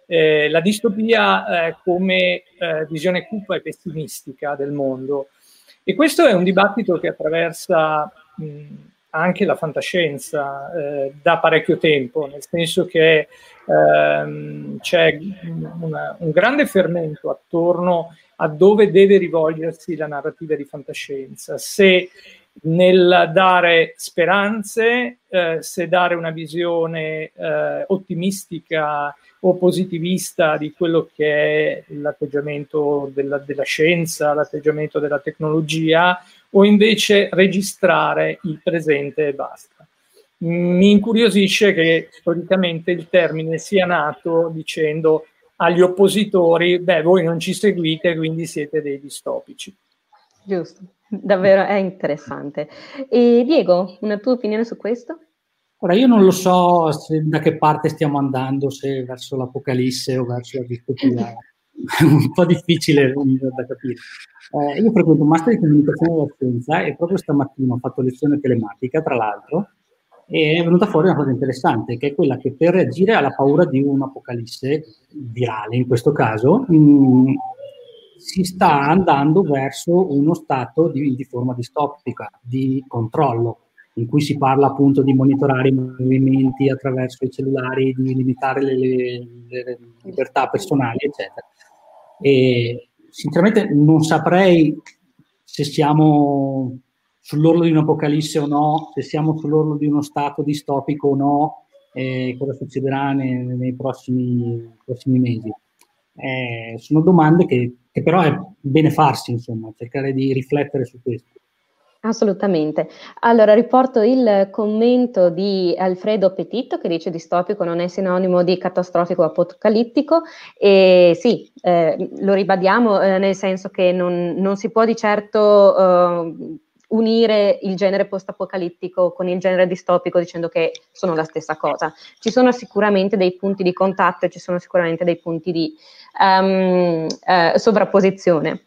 Eh, la distopia eh, come eh, visione cupa e pessimistica del mondo. E questo è un dibattito che attraversa mh, anche la fantascienza eh, da parecchio tempo, nel senso che ehm, c'è una, un grande fermento attorno a dove deve rivolgersi la narrativa di fantascienza. Se nel dare speranze, eh, se dare una visione eh, ottimistica o positivista di quello che è l'atteggiamento della, della scienza, l'atteggiamento della tecnologia, o invece registrare il presente e basta. Mi incuriosisce che storicamente il termine sia nato dicendo agli oppositori, beh, voi non ci seguite, quindi siete dei distopici. Giusto. Davvero è interessante. E Diego, una tua opinione su questo? Ora, io non lo so se, da che parte stiamo andando, se verso l'apocalisse o verso la distopia. È un po' difficile da capire. Eh, io frequento un master di comunicazione della scienza e proprio stamattina ho fatto lezione telematica, tra l'altro, e è venuta fuori una cosa interessante, che è quella che per reagire alla paura di un'apocalisse virale, in questo caso, mh, si sta andando verso uno stato di, di forma distopica, di controllo, in cui si parla appunto di monitorare i movimenti attraverso i cellulari, di limitare le, le, le libertà personali, eccetera. E sinceramente non saprei se siamo sull'orlo di un'apocalisse o no, se siamo sull'orlo di uno stato distopico o no, eh, cosa succederà nei, nei prossimi, prossimi mesi. Eh, sono domande che, che però è bene farsi, insomma, cercare di riflettere su questo. Assolutamente. Allora, riporto il commento di Alfredo Petitto che dice: distopico non è sinonimo di catastrofico o apocalittico, e sì, eh, lo ribadiamo, eh, nel senso che non, non si può di certo eh, unire il genere post-apocalittico con il genere distopico dicendo che sono la stessa cosa. Ci sono sicuramente dei punti di contatto e ci sono sicuramente dei punti di um, eh, sovrapposizione.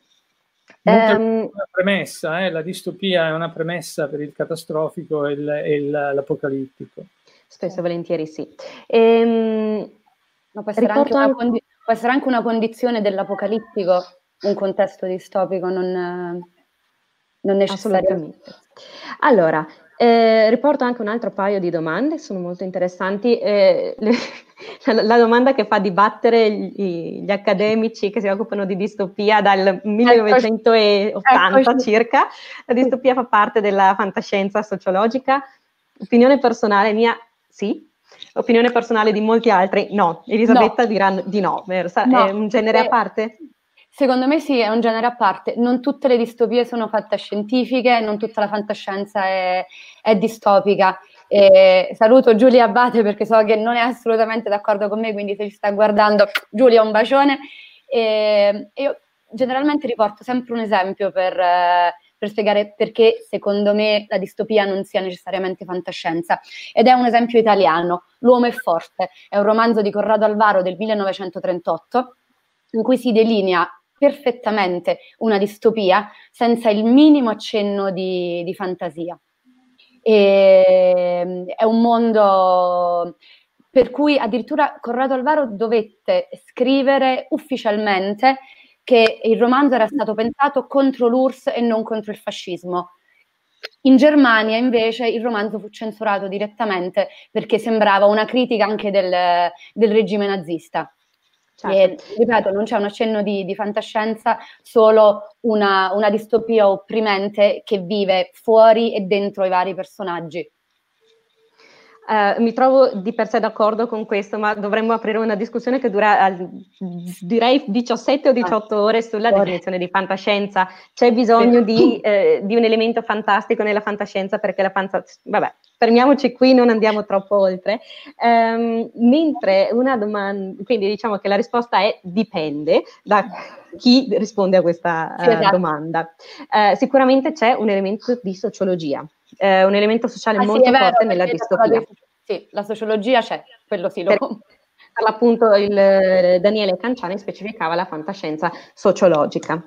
Una premessa, eh? La distopia è una premessa per il catastrofico e, il, e l'apocalittico. Spesso e volentieri sì. Ehm, Ma può essere, anche una, condi- può essere anche una condizione dell'apocalittico, un contesto distopico, non, non necessariamente. Allora, eh, riporto anche un altro paio di domande, sono molto interessanti. Eh, le... La domanda che fa dibattere gli, gli accademici che si occupano di distopia dal millenovecentottanta eccoci. Circa. La distopia fa parte della fantascienza sociologica. Opinione personale mia, sì. Opinione personale di molti altri, no. Elisabetta no. dirà di no. Mersa, no. È un genere eh, a parte? Secondo me sì, è un genere a parte. Non tutte le distopie sono fantascientifiche, non tutta la fantascienza è, è distopica. Eh, saluto Giulia Abate perché so che non è assolutamente d'accordo con me, quindi se ci sta guardando, Giulia, un bacione. Eh, io generalmente riporto sempre un esempio per, eh, per spiegare perché secondo me la distopia non sia necessariamente fantascienza, ed è un esempio italiano, L'uomo è forte, è un romanzo di Corrado Alvaro del millenovecentotrentotto in cui si delinea perfettamente una distopia senza il minimo accenno di, di fantasia. E è un mondo per cui addirittura Corrado Alvaro dovette scrivere ufficialmente che il romanzo era stato pensato contro l'U R S S e non contro il fascismo. In Germania invece il romanzo fu censurato direttamente perché sembrava una critica anche del, del regime nazista. Certo. E, ripeto, non c'è un accenno di, di fantascienza, solo una, una distopia opprimente che vive fuori e dentro i vari personaggi. Uh, mi trovo di per sé d'accordo con questo, ma dovremmo aprire una discussione che dura uh, direi diciassette o diciotto ah, ore sulla fuori. definizione di fantascienza. C'è bisogno di, uh, di un elemento fantastico nella fantascienza, perché la fantascienza... Vabbè, fermiamoci qui, non andiamo troppo oltre. Um, mentre una domanda... Quindi diciamo che la risposta è dipende da chi risponde a questa uh, sì, esatto. domanda. Uh, sicuramente c'è un elemento di sociologia. Eh, un elemento sociale ah, molto sì, vero, forte nella distopia. La, sì, la sociologia c'è, quello sì. Per, lo... per l'appunto il Daniele Canciani specificava la fantascienza sociologica.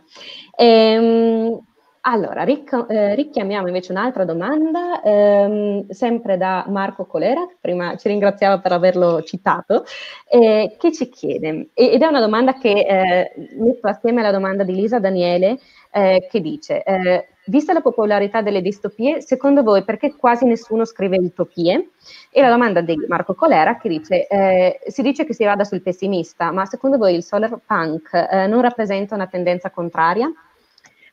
Ehm, allora, ric- eh, richiamiamo invece un'altra domanda, ehm, sempre da Marco Colera, che prima ci ringraziava per averlo citato, eh, che ci chiede, ed è una domanda che eh, metto assieme alla domanda di Lisa Daniele, eh, che dice... Eh, Vista la popolarità delle distopie, secondo voi perché quasi nessuno scrive utopie? E la domanda di Marco Colera che dice, eh, si dice che si vada sul pessimista, ma secondo voi il solar punk eh, non rappresenta una tendenza contraria?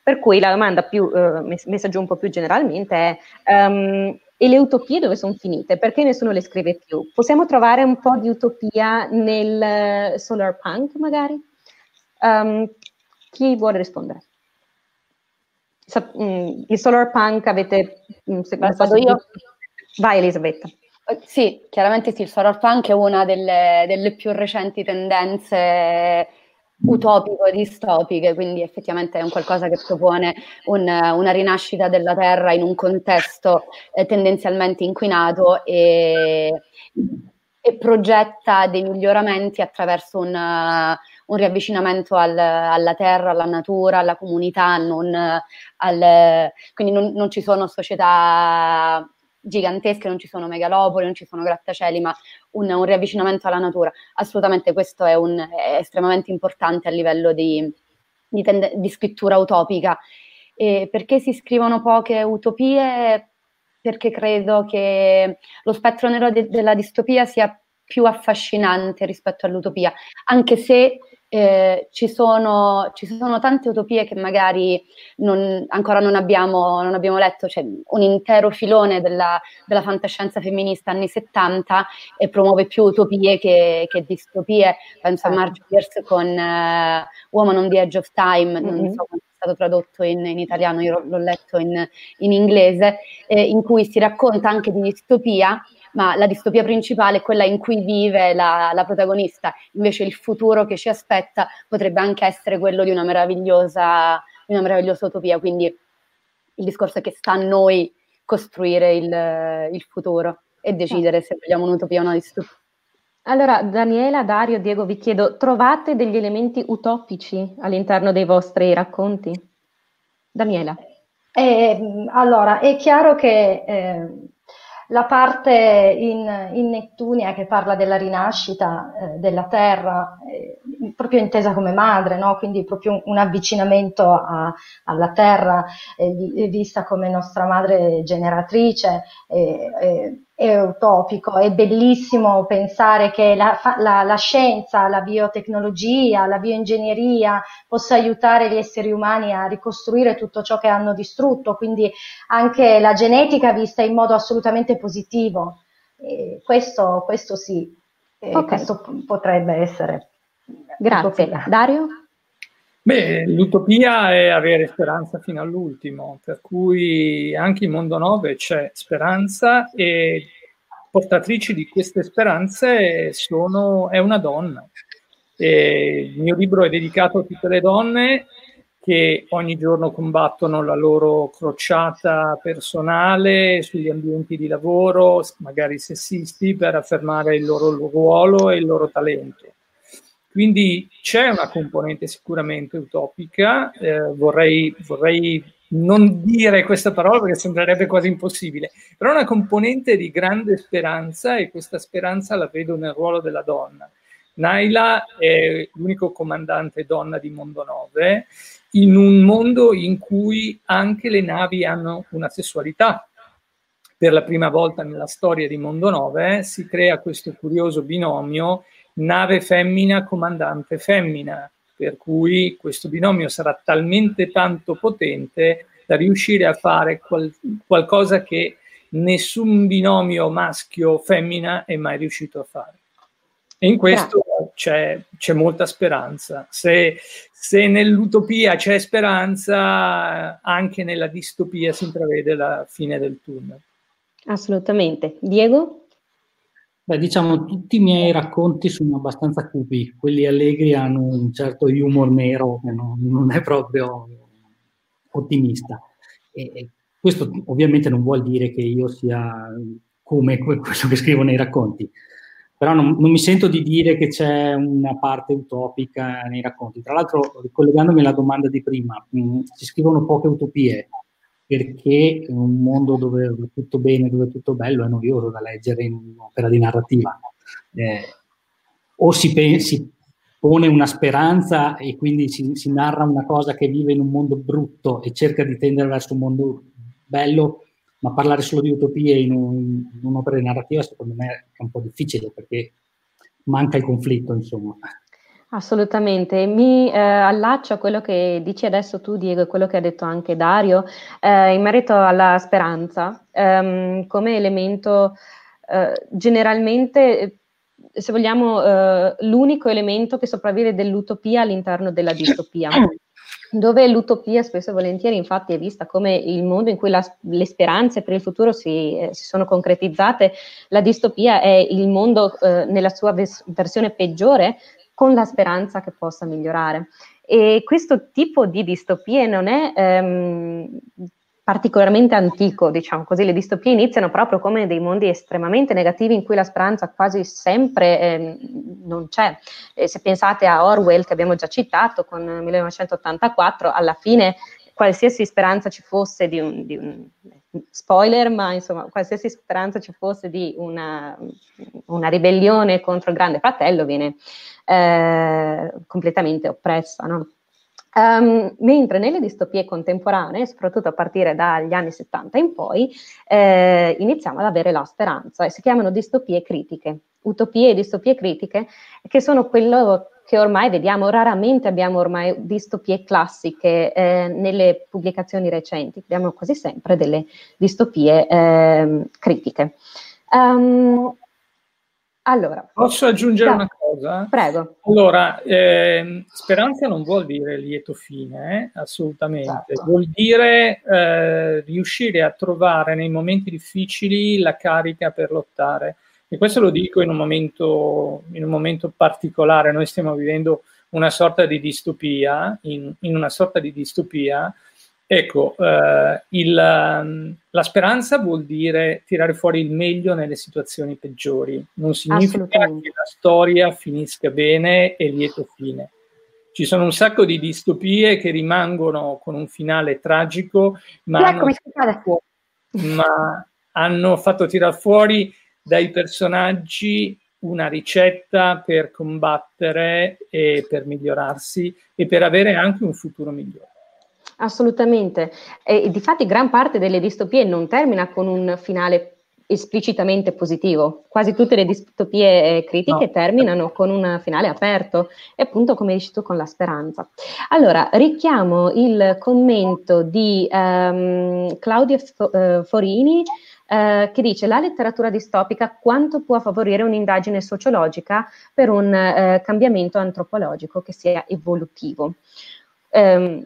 Per cui la domanda più, eh, messa giù un po' più generalmente è, um, e le utopie dove sono finite? Perché nessuno le scrive più? Possiamo trovare un po' di utopia nel solar punk magari? Um, chi vuole rispondere? Il solar punk avete se vado io vai Elisabetta sì chiaramente sì il solar punk è una delle, delle più recenti tendenze utopico distopiche, quindi effettivamente è un qualcosa che propone un, una rinascita della terra in un contesto eh, tendenzialmente inquinato e, e progetta dei miglioramenti attraverso un un riavvicinamento al, alla terra, alla natura, alla comunità, non, al, quindi non, non ci sono società gigantesche, non ci sono megalopoli, non ci sono grattacieli, ma un, un riavvicinamento alla natura. Assolutamente questo è, un, è estremamente importante a livello di, di, tende, di scrittura utopica. E perché si scrivono poche utopie? Perché credo che lo spettro nero de, della distopia sia più affascinante rispetto all'utopia, anche se eh, ci sono, ci sono tante utopie che magari non, ancora non abbiamo, non abbiamo letto, cioè un intero filone della, della fantascienza femminista anni settanta e promuove più utopie che, che distopie, penso a Marge Pierce con uh, Woman on the Edge of Time, mm-hmm. non so tradotto in, in italiano, io l'ho letto in, in inglese, eh, in cui si racconta anche di distopia, ma la distopia principale è quella in cui vive la, la protagonista, invece il futuro che ci aspetta potrebbe anche essere quello di una meravigliosa, una meravigliosa utopia, quindi il discorso è che sta a noi costruire il, il futuro e decidere se vogliamo un'utopia o una distopia. Allora, Daniela, Dario, Diego, vi chiedo, trovate degli elementi utopici all'interno dei vostri racconti? Daniela. Eh, allora, è chiaro che eh, la parte in, in Necturia che parla della rinascita eh, della Terra, eh, proprio intesa come madre, no? Quindi proprio un avvicinamento a, alla Terra, eh, vista come nostra madre generatrice, eh, eh, è utopico, è bellissimo pensare che la, la, la scienza, la biotecnologia, la bioingegneria possa aiutare gli esseri umani a ricostruire tutto ciò che hanno distrutto, quindi anche la genetica vista in modo assolutamente positivo, eh, questo, questo sì, eh, okay. Questo potrebbe essere. Grazie. Utopia. Dario? Beh, l'utopia è avere speranza fino all'ultimo, per cui anche in Mondo Nove c'è speranza e portatrici di queste speranze sono, è una donna. E il mio libro è dedicato a tutte le donne che ogni giorno combattono la loro crociata personale sugli ambienti di lavoro, magari sessisti, per affermare il loro ruolo e il loro talento. Quindi c'è una componente sicuramente utopica, eh, vorrei, vorrei non dire questa parola perché sembrerebbe quasi impossibile, però una componente di grande speranza e questa speranza la vedo nel ruolo della donna. Naila è l'unico comandante donna di Mondo Nove, in un mondo in cui anche le navi hanno una sessualità. Per la prima volta nella storia di Mondo Nove si crea questo curioso binomio nave femmina, comandante femmina, per cui questo binomio sarà talmente tanto potente da riuscire a fare qual- qualcosa che nessun binomio maschio-femmina è mai riuscito a fare. E in questo c'è, c'è molta speranza. Se, se nell'utopia c'è speranza, anche nella distopia si intravede la fine del tunnel. Assolutamente. Diego? Beh, diciamo, tutti i miei racconti sono abbastanza cupi, quelli allegri hanno un certo humor nero che non, non è proprio ottimista. E questo ovviamente non vuol dire che io sia come quello che scrivo nei racconti, però non, non mi sento di dire che c'è una parte utopica nei racconti. Tra l'altro, ricollegandomi alla domanda di prima, mh, si scrivono poche utopie, perché un mondo dove è tutto bene, dove è tutto bello, è noioso da leggere in un'opera di narrativa. Eh, o si, pe- si pone una speranza e quindi si, si narra una cosa che vive in un mondo brutto e cerca di tendere verso un mondo bello, ma parlare solo di utopie in, un, in un'opera di narrativa secondo me è un po' difficile, perché manca il conflitto, insomma. Assolutamente, mi eh, allaccio a quello che dici adesso tu, Diego, e quello che ha detto anche Dario, eh, in merito alla speranza, ehm, come elemento eh, generalmente, se vogliamo, eh, l'unico elemento che sopravvive dell'utopia all'interno della distopia, dove l'utopia spesso e volentieri infatti è vista come il mondo in cui la, le speranze per il futuro si, eh, si sono concretizzate. La distopia è il mondo eh, nella sua ves- versione peggiore, con la speranza che possa migliorare. E questo tipo di distopie non è ehm, particolarmente antico, diciamo così. Le distopie iniziano proprio come dei mondi estremamente negativi in cui la speranza quasi sempre ehm, non c'è. E se pensate a Orwell, che abbiamo già citato, con millenovecentottantaquattro, alla fine qualsiasi speranza ci fosse di un, di un spoiler, ma insomma, qualsiasi speranza ci fosse di una, una ribellione contro il Grande Fratello viene eh, completamente oppressa, no? Um, mentre nelle distopie contemporanee, soprattutto a partire dagli anni settanta in poi, eh, iniziamo ad avere la speranza e si chiamano distopie critiche. utopie e distopie critiche, che sono quello che ormai vediamo, raramente abbiamo ormai distopie classiche eh, nelle pubblicazioni recenti, abbiamo quasi sempre delle distopie eh, critiche. Um, allora, posso aggiungere da, una cosa? Prego. Allora, eh, speranza non vuol dire lieto fine, eh, assolutamente, esatto. Vuol dire eh, riuscire a trovare nei momenti difficili la carica per lottare. E questo lo dico in un momento, in un momento particolare. Noi stiamo vivendo una sorta di distopia, in, in una sorta di distopia, ecco, eh, il, la speranza vuol dire tirare fuori il meglio nelle situazioni peggiori, non significa che la storia finisca bene e lieto fine. Ci sono un sacco di distopie che rimangono con un finale tragico, ma, hanno, fatto, ma hanno fatto tirar fuori dai personaggi una ricetta per combattere e per migliorarsi e per avere anche un futuro migliore. Assolutamente. E difatti gran parte delle distopie non termina con un finale esplicitamente positivo. Quasi tutte le distopie critiche no. terminano con un finale aperto e appunto, come dici tu, con la speranza. Allora, richiamo il commento di um, Claudio Forini, Uh, che dice: la letteratura distopica quanto può favorire un'indagine sociologica per un uh, cambiamento antropologico che sia evolutivo? Um,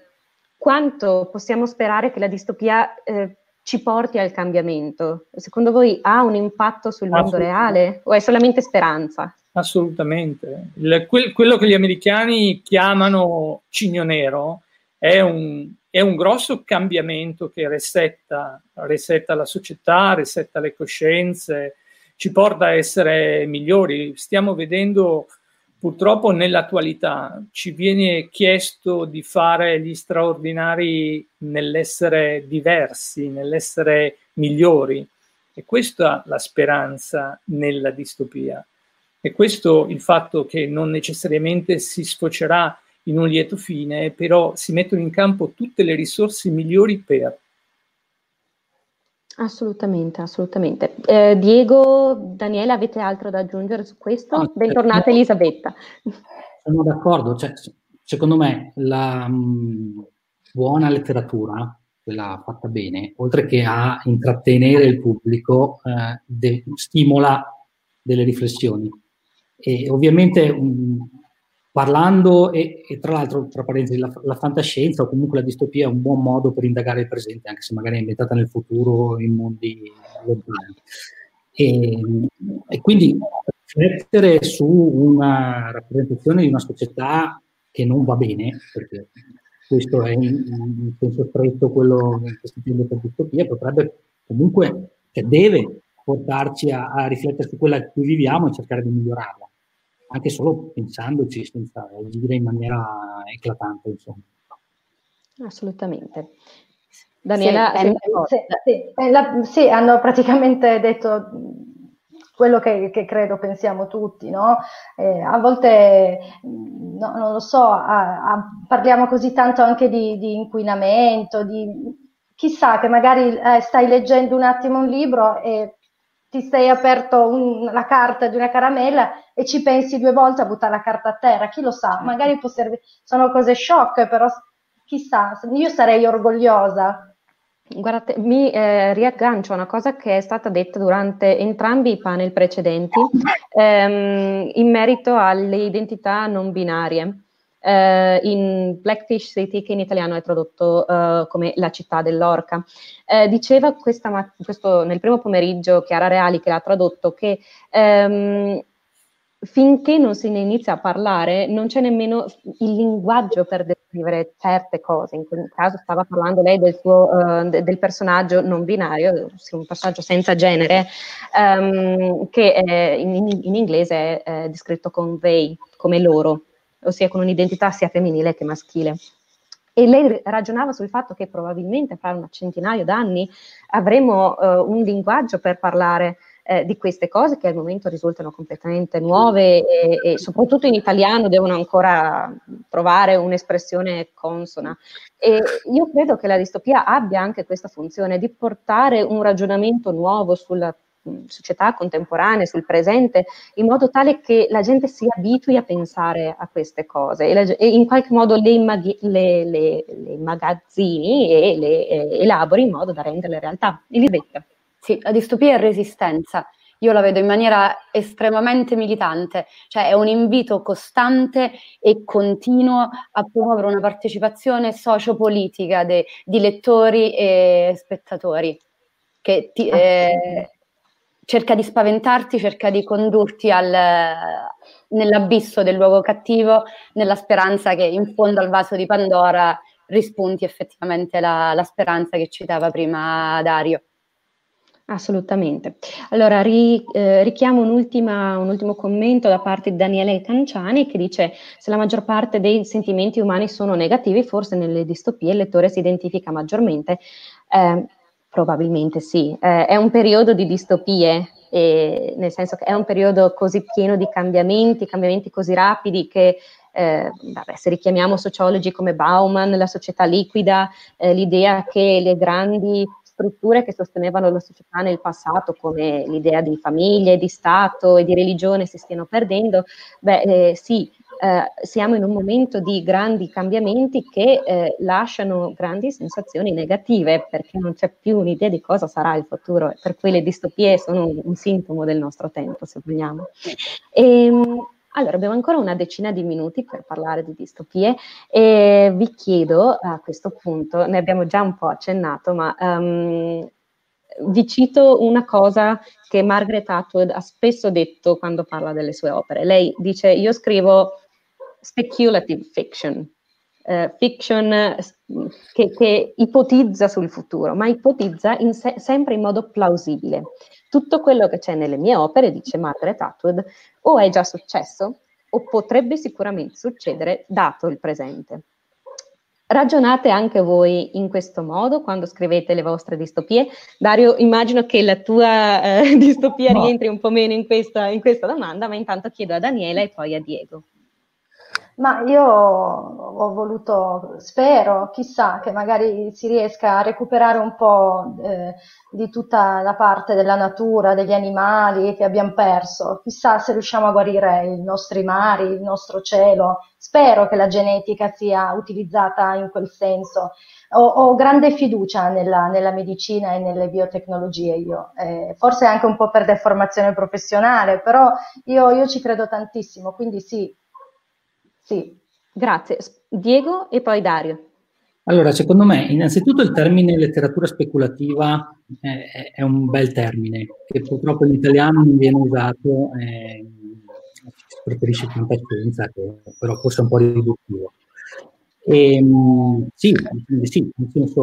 quanto possiamo sperare che la distopia uh, ci porti al cambiamento? Secondo voi ha un impatto sul mondo reale o è solamente speranza? Assolutamente. Il, quel, quello che gli americani chiamano cigno nero è un... è un grosso cambiamento che resetta, resetta la società, resetta le coscienze, ci porta a essere migliori. Stiamo vedendo purtroppo nell'attualità, ci viene chiesto di fare gli straordinari nell'essere diversi, nell'essere migliori. E questa è la speranza nella distopia. E questo il fatto che non necessariamente si sfocerà in un lieto fine, però si mettono in campo tutte le risorse migliori per. Assolutamente, assolutamente. Eh, Diego, Daniela, avete altro da aggiungere su questo? No, Bentornata no. Elisabetta. Sono d'accordo, cioè, secondo me la mh, buona letteratura, quella fatta bene, oltre che a intrattenere il pubblico, eh, de- stimola delle riflessioni. E ovviamente un parlando, e, e tra l'altro, tra parentesi, la, la fantascienza o comunque la distopia è un buon modo per indagare il presente, anche se magari è inventata nel futuro, in mondi lontani. E, e quindi riflettere su una rappresentazione di una società che non va bene, perché questo è in senso stretto quello che si intende per distopia, potrebbe comunque, che deve portarci a, a riflettere su quella in cui viviamo e cercare di migliorarla, anche solo pensandoci, senza agire in maniera eclatante, insomma. Assolutamente. Daniela? Sì, sì, sì, sì, la, sì, hanno praticamente detto quello che, che credo pensiamo tutti, no? Eh, a volte, no, non lo so, a, a, parliamo così tanto anche di, di inquinamento, di chissà che magari eh, stai leggendo un attimo un libro e ti sei aperto un, la carta di una caramella e ci pensi due volte a buttare la carta a terra, chi lo sa, magari può servire, sono cose shock, però chissà, io sarei orgogliosa. Guardate, mi eh, riaggancio a una cosa che è stata detta durante entrambi i panel precedenti ehm, in merito alle identità non binarie. Uh, in Blackfish City, che in italiano è tradotto uh, come La città dell'orca. Uh, diceva questa, questo, nel primo pomeriggio Chiara Reali, che l'ha tradotto, che um, finché non se ne inizia a parlare non c'è nemmeno il linguaggio per descrivere certe cose. In quel caso stava parlando lei del, suo, uh, del personaggio non binario, un personaggio senza genere, um, che è, in, in inglese è, è descritto con they, come loro, ossia con un'identità sia femminile che maschile. E lei ragionava sul fatto che probabilmente fra un centinaio d'anni avremo eh, un linguaggio per parlare eh, di queste cose che al momento risultano completamente nuove e, e soprattutto in italiano devono ancora trovare un'espressione consona. E io credo che la distopia abbia anche questa funzione di portare un ragionamento nuovo sulla società contemporanee, sul presente, in modo tale che la gente si abitui a pensare a queste cose e, la, e in qualche modo le, immag- le, le, le magazzini e le eh, elabori in modo da renderle realtà. Elisabetta. Sì, la distopia è resistenza. Io la vedo in maniera estremamente militante, cioè è un invito costante e continuo a promuovere una partecipazione sociopolitica de, di lettori e spettatori, che ti, eh, cerca di spaventarti, cerca di condurti al, nell'abisso del luogo cattivo, nella speranza che in fondo al vaso di Pandora rispunti effettivamente la, la speranza che citava prima Dario. Assolutamente. Allora ri, eh, richiamo un, ultima, un ultimo commento da parte di Daniele Canciani, che dice: se la maggior parte dei sentimenti umani sono negativi, forse nelle distopie il lettore si identifica maggiormente. Eh, probabilmente sì. Eh, è un periodo di distopie, e, nel senso che è un periodo così pieno di cambiamenti, cambiamenti così rapidi che Eh, vabbè, se richiamiamo sociologi come Bauman, la società liquida, eh, l'idea che le grandi strutture che sostenevano la società nel passato, come l'idea di famiglie, di Stato e di religione, si stiano perdendo, beh eh, sì, eh, siamo in un momento di grandi cambiamenti che eh, lasciano grandi sensazioni negative, perché non c'è più un'idea di cosa sarà il futuro, per cui le distopie sono un, un sintomo del nostro tempo, se vogliamo. E, allora, abbiamo ancora una decina di minuti per parlare di distopie e vi chiedo a questo punto, ne abbiamo già un po' accennato, ma um, vi cito una cosa che Margaret Atwood ha spesso detto quando parla delle sue opere. Lei dice: io scrivo speculative fiction, uh, fiction che, che ipotizza sul futuro, ma ipotizza in se- sempre in modo plausibile. Tutto quello che c'è nelle mie opere, dice Margaret Atwood, o è già successo o potrebbe sicuramente succedere dato il presente. Ragionate anche voi in questo modo quando scrivete le vostre distopie. Dario, immagino che la tua eh, distopia no. rientri un po' meno in questa, in questa domanda, ma intanto chiedo a Daniela e poi a Diego. Ma io ho voluto, spero, chissà, che magari si riesca a recuperare un po' eh, di tutta la parte della natura, degli animali che abbiamo perso. Chissà se riusciamo a guarire i nostri mari, il nostro cielo. Spero che la genetica sia utilizzata in quel senso. Ho, ho grande fiducia nella, nella medicina e nelle biotecnologie io, eh, forse anche un po' per deformazione professionale, però io, io ci credo tantissimo, quindi sì. Sì, grazie. Diego e poi Dario. Allora, secondo me, innanzitutto il termine letteratura speculativa è, è un bel termine, che purtroppo in italiano non viene usato, eh, si preferisce fantascienza, però forse è un po' riduttivo. E, sì, sì, nel senso,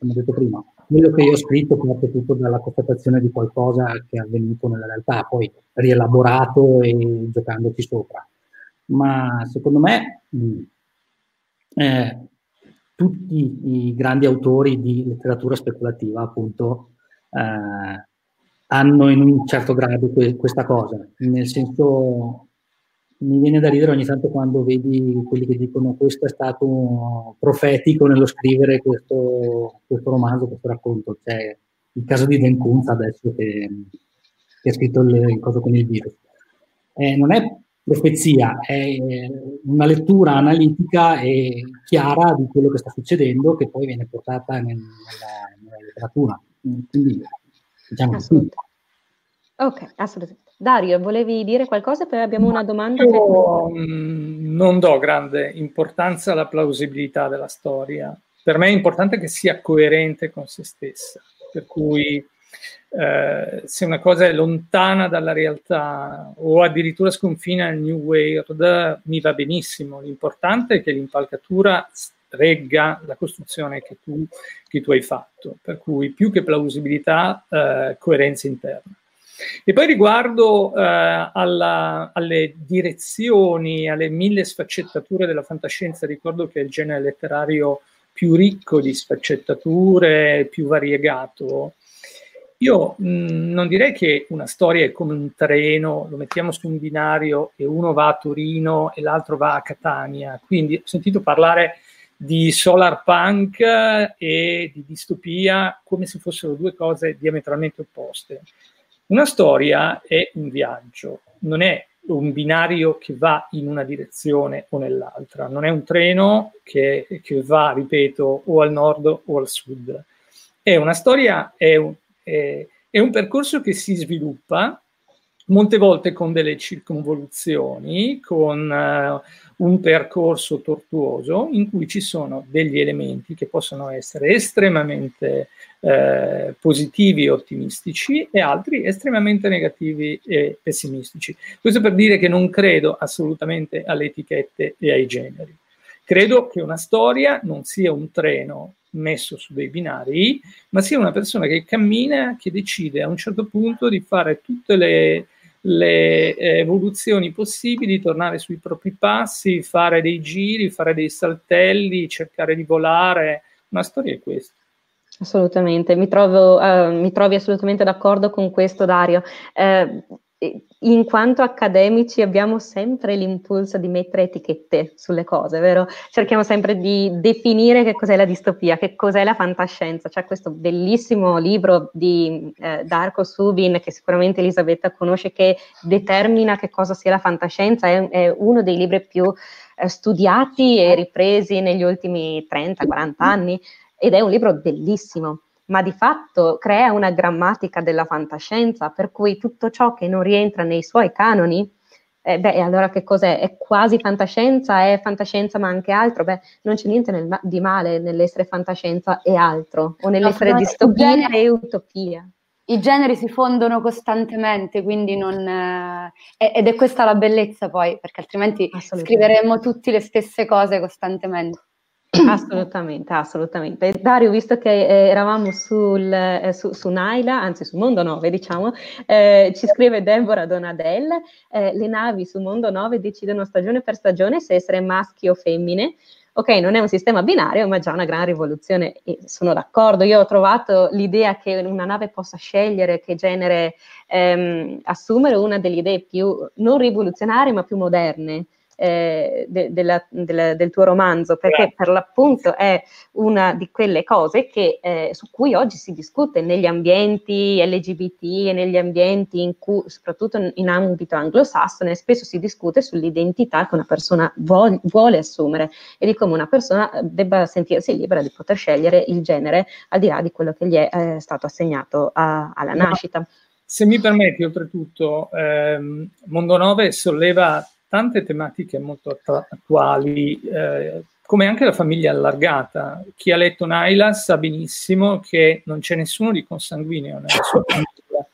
come ho detto prima, quello che io ho scritto parte tutto dalla constatazione di qualcosa che è avvenuto nella realtà, poi rielaborato e giocandoci sopra. Ma secondo me eh, tutti i grandi autori di letteratura speculativa appunto eh, hanno in un certo grado que- questa cosa, nel senso, mi viene da ridere ogni tanto quando vedi quelli che dicono: questo è stato profetico nello scrivere questo, questo romanzo, questo racconto. Cioè, il caso di Dan Kuntz adesso che, che ha scritto il, il coso con il virus eh, non è profezia, è una lettura analitica e chiara di quello che sta succedendo, che poi viene portata nel, nella, nella letteratura. Quindi, diciamo così. Ok, assolutamente. Dario, volevi dire qualcosa? Poi abbiamo una domanda. Io che... non do grande importanza alla plausibilità della storia. Per me è importante che sia coerente con se stessa. Per cui... Uh, se una cosa è lontana dalla realtà o addirittura sconfina il New World, mi va benissimo. L'importante è che l'impalcatura regga la costruzione che tu, che tu hai fatto, per cui più che plausibilità, uh, coerenza interna. E poi riguardo uh, alla, alle direzioni, alle mille sfaccettature della fantascienza, ricordo che è il genere letterario più ricco di sfaccettature, più variegato. Io mh, non direi che una storia è come un treno, lo mettiamo su un binario e uno va a Torino e l'altro va a Catania. Quindi ho sentito parlare di solar punk e di distopia come se fossero due cose diametralmente opposte. Una storia è un viaggio, non è un binario che va in una direzione o nell'altra, non è un treno che, che va, ripeto, o al nord o al sud. È una storia, è un, è, è un percorso che si sviluppa molte volte con delle circonvoluzioni, con uh, un percorso tortuoso in cui ci sono degli elementi che possono essere estremamente eh, positivi e ottimistici e altri estremamente negativi e pessimistici. Questo per dire che non credo assolutamente alle etichette e ai generi. Credo che una storia non sia un treno messo su dei binari, ma sia una persona che cammina, che decide a un certo punto di fare tutte le, le evoluzioni possibili, tornare sui propri passi, fare dei giri, fare dei saltelli, cercare di volare. Una storia è questa. Assolutamente, mi, trovo, eh, mi trovi assolutamente d'accordo con questo, Dario. Eh, In quanto accademici abbiamo sempre l'impulso di mettere etichette sulle cose, vero? Cerchiamo sempre di definire che cos'è la distopia, che cos'è la fantascienza. C'è questo bellissimo libro di eh, Darko Subin, che sicuramente Elisabetta conosce, che determina che cosa sia la fantascienza. È, è uno dei libri più eh, studiati e ripresi negli ultimi trenta quaranta anni, ed è un libro bellissimo. Ma di fatto crea una grammatica della fantascienza, per cui tutto ciò che non rientra nei suoi canoni, eh, beh, allora che cos'è? È quasi fantascienza, è fantascienza ma anche altro? Beh, non c'è niente nel, di male nell'essere fantascienza e altro, o nell'essere no, distopia genere, e utopia. I generi si fondono costantemente, quindi non... Eh, ed è questa la bellezza poi, perché altrimenti scriveremmo tutti le stesse cose costantemente. Assolutamente, assolutamente. Dario, visto che eh, eravamo sul, eh, su, su Naila, anzi su Mondo Nove, diciamo, eh, ci scrive Deborah Donadel, eh, le navi su Mondo Nove decidono stagione per stagione se essere maschi o femmine. Ok, non è un sistema binario, ma già una gran rivoluzione, e sono d'accordo. Io ho trovato l'idea che una nave possa scegliere che genere ehm, assumere, una delle idee più non rivoluzionarie, ma più moderne. Eh, de, de la, de la, del tuo romanzo, perché per l'appunto è una di quelle cose che, eh, su cui oggi si discute negli ambienti L G B T e negli ambienti in cui, soprattutto in ambito anglosassone, spesso si discute sull'identità che una persona vuole, vuole assumere e di come una persona debba sentirsi libera di poter scegliere il genere al di là di quello che gli è eh, stato assegnato a, alla nascita. Se mi permetti, oltretutto ehm, Mondo Nove solleva tante tematiche molto attu- attuali, eh, come anche la famiglia allargata. Chi ha letto Naila sa benissimo che non c'è nessuno di consanguineo nella sua famiglia.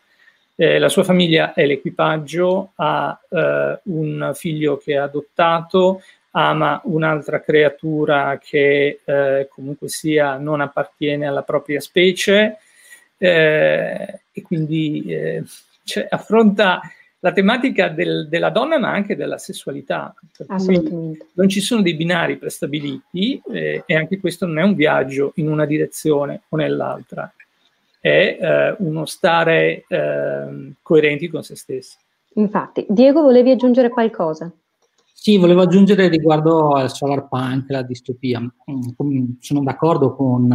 Eh, la sua famiglia è l'equipaggio, ha eh, un figlio che ha adottato, ama un'altra creatura che eh, comunque sia non appartiene alla propria specie, eh, e quindi eh, cioè, affronta la tematica del, della donna ma anche della sessualità, per cui non ci sono dei binari prestabiliti, eh, e anche questo non è un viaggio in una direzione o nell'altra, è eh, uno stare eh, coerenti con se stessi. Infatti, Diego, volevi aggiungere qualcosa? Sì, volevo aggiungere riguardo al solar punk, la distopia. Sono d'accordo con,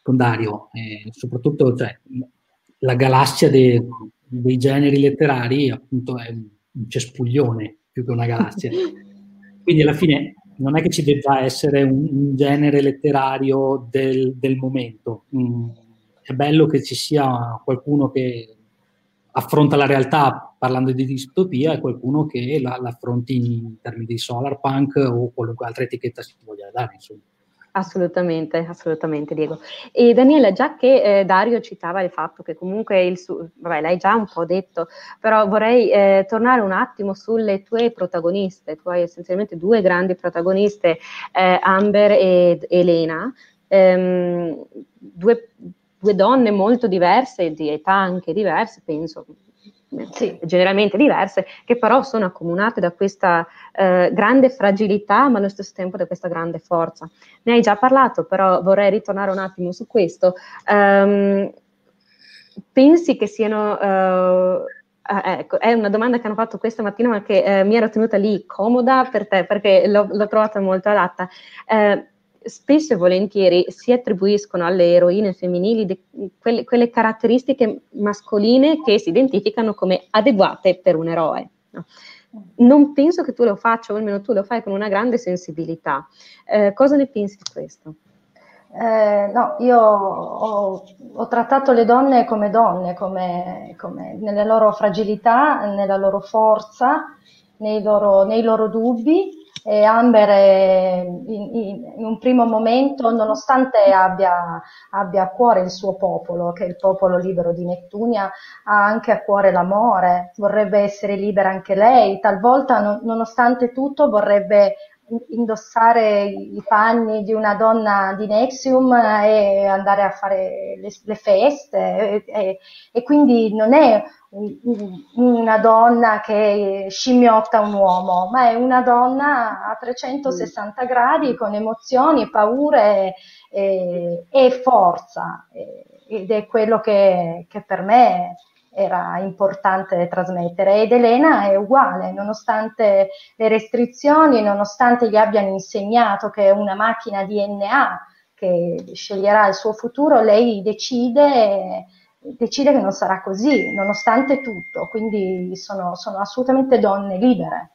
con Dario, eh, soprattutto cioè, la galassia dei... dei generi letterari, appunto, è un cespuglione più che una galassia. Quindi alla fine non è che ci debba essere un, un genere letterario del, del momento. Mm, è bello che ci sia qualcuno che affronta la realtà parlando di distopia e qualcuno che la, la affronti in termini di solar punk o qualunque altra etichetta si voglia dare, insomma. Assolutamente, assolutamente, Diego. E Daniela, già che eh, Dario citava il fatto che comunque il suo, vabbè, l'hai già un po' detto, però vorrei eh, tornare un attimo sulle tue protagoniste. Tu hai essenzialmente due grandi protagoniste, eh, Amber ed Elena, ehm, due, due donne molto diverse, di età anche diverse, penso. Sì. Generalmente diverse, che però sono accomunate da questa eh, grande fragilità, ma allo stesso tempo da questa grande forza. Ne hai già parlato, però vorrei ritornare un attimo su questo. Um, pensi che siano... Uh, Ah, ecco, è una domanda che hanno fatto questa mattina, ma che eh, mi ero tenuta lì comoda per te, perché l'ho, l'ho trovata molto adatta. Eh, spesso e volentieri si attribuiscono alle eroine femminili de, quelle, quelle caratteristiche mascoline che si identificano come adeguate per un eroe. No? Non penso che tu lo faccia, o almeno tu lo fai con una grande sensibilità. Eh, cosa ne pensi di questo? Eh, no, io ho, ho trattato le donne come donne, come, come nella loro fragilità, nella loro forza, nei loro, nei loro dubbi. E Amber in, in, in un primo momento, nonostante abbia, abbia a cuore il suo popolo, che è il popolo libero di Necturia, ha anche a cuore l'amore, vorrebbe essere libera anche lei, talvolta non, nonostante tutto vorrebbe indossare i panni di una donna di Nexium e andare a fare le, le feste e, e, e quindi non è una donna che scimmiotta un uomo, ma è una donna a trecentosessanta gradi con emozioni, paure e, e forza, ed è quello che, che per me era importante trasmettere. Ed Elena è uguale, nonostante le restrizioni, nonostante gli abbiano insegnato che è una macchina D N A che sceglierà il suo futuro, lei decide decide che non sarà così, nonostante tutto, quindi sono, sono assolutamente donne libere.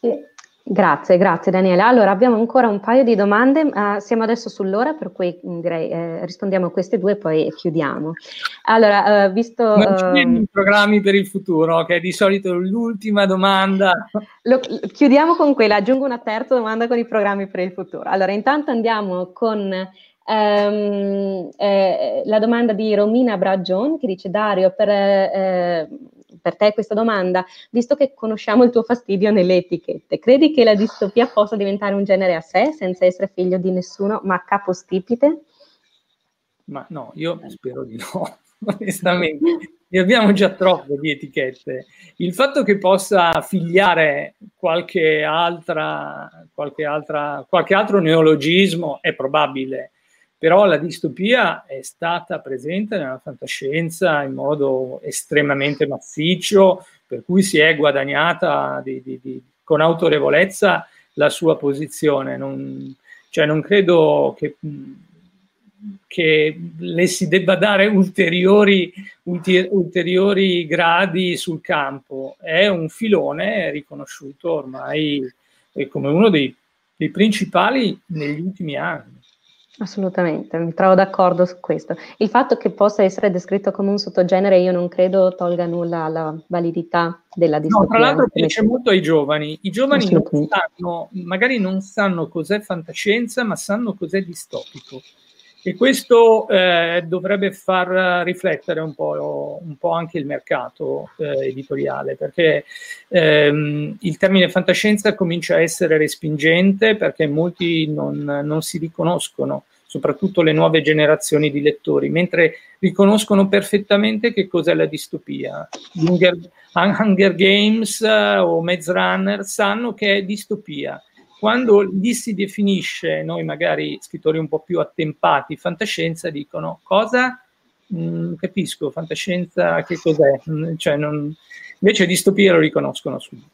Sì. Grazie, grazie Daniela. Allora abbiamo ancora un paio di domande, uh, siamo adesso sull'ora, per cui direi eh, rispondiamo a queste due e poi chiudiamo. Allora, uh, visto... Non ci sono uh, programmi per il futuro, che è di solito l'ultima domanda. Lo, chiudiamo con quella, aggiungo una terza domanda con i programmi per il futuro. Allora, intanto andiamo con... Um, eh, la domanda di Romina Bragion, che dice: Dario, per, eh, per te questa domanda, visto che conosciamo il tuo fastidio nelle etichette, credi che la distopia possa diventare un genere a sé senza essere figlio di nessuno ma capostipite? Ma no, io spero di no, onestamente. Ne abbiamo già troppe di etichette. Il fatto che possa figliare qualche altra qualche, altra, qualche altro neologismo è probabile. Però la distopia è stata presente nella fantascienza in modo estremamente massiccio, per cui si è guadagnata di, di, di, con autorevolezza la sua posizione. Non, cioè non credo che, che le si debba dare ulteriori, ulti, ulteriori gradi sul campo. È un filone riconosciuto ormai come uno dei, dei principali negli ultimi anni. Assolutamente, mi trovo d'accordo su questo. Il fatto che possa essere descritto come un sottogenere, io non credo tolga nulla alla validità della distopia. No, tra l'altro piace molto ai giovani. I giovani non sanno, magari non sanno cos'è fantascienza, ma sanno cos'è distopico. E questo eh, dovrebbe far riflettere un po', un po' anche il mercato eh, editoriale, perché ehm, il termine fantascienza comincia a essere respingente, perché molti non, non si riconoscono, soprattutto le nuove generazioni di lettori, mentre riconoscono perfettamente che cos'è la distopia. Hunger, Hunger Games o Maze Runner sanno che è distopia. Quando lì si definisce, noi magari scrittori un po' più attempati, fantascienza, dicono cosa? Mm, capisco, fantascienza che cos'è? Cioè non... Invece distopia lo riconoscono subito.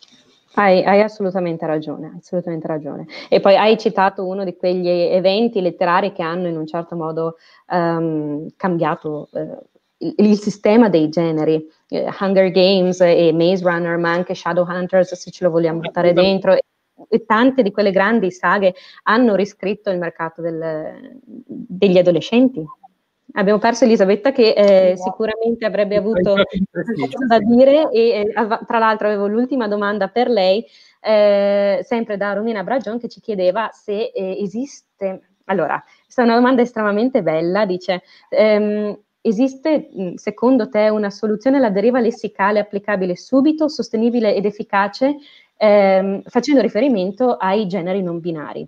Hai, hai assolutamente ragione, assolutamente ragione. E poi hai citato uno di quegli eventi letterari che hanno in un certo modo um, cambiato eh, il, il sistema dei generi. Eh, Hunger Games e Maze Runner, ma anche Shadowhunters, se ce lo vogliamo portare dentro. E tante di quelle grandi saghe hanno riscritto il mercato del, degli adolescenti. Abbiamo perso Elisabetta che eh, sicuramente avrebbe avuto qualcosa da dire e eh, tra l'altro avevo l'ultima domanda per lei, eh, sempre da Romina Bragion, che ci chiedeva se eh, esiste... Allora, questa è una domanda estremamente bella, dice... Ehm, Esiste, secondo te, una soluzione alla deriva lessicale applicabile subito, sostenibile ed efficace, ehm, facendo riferimento ai generi non binari?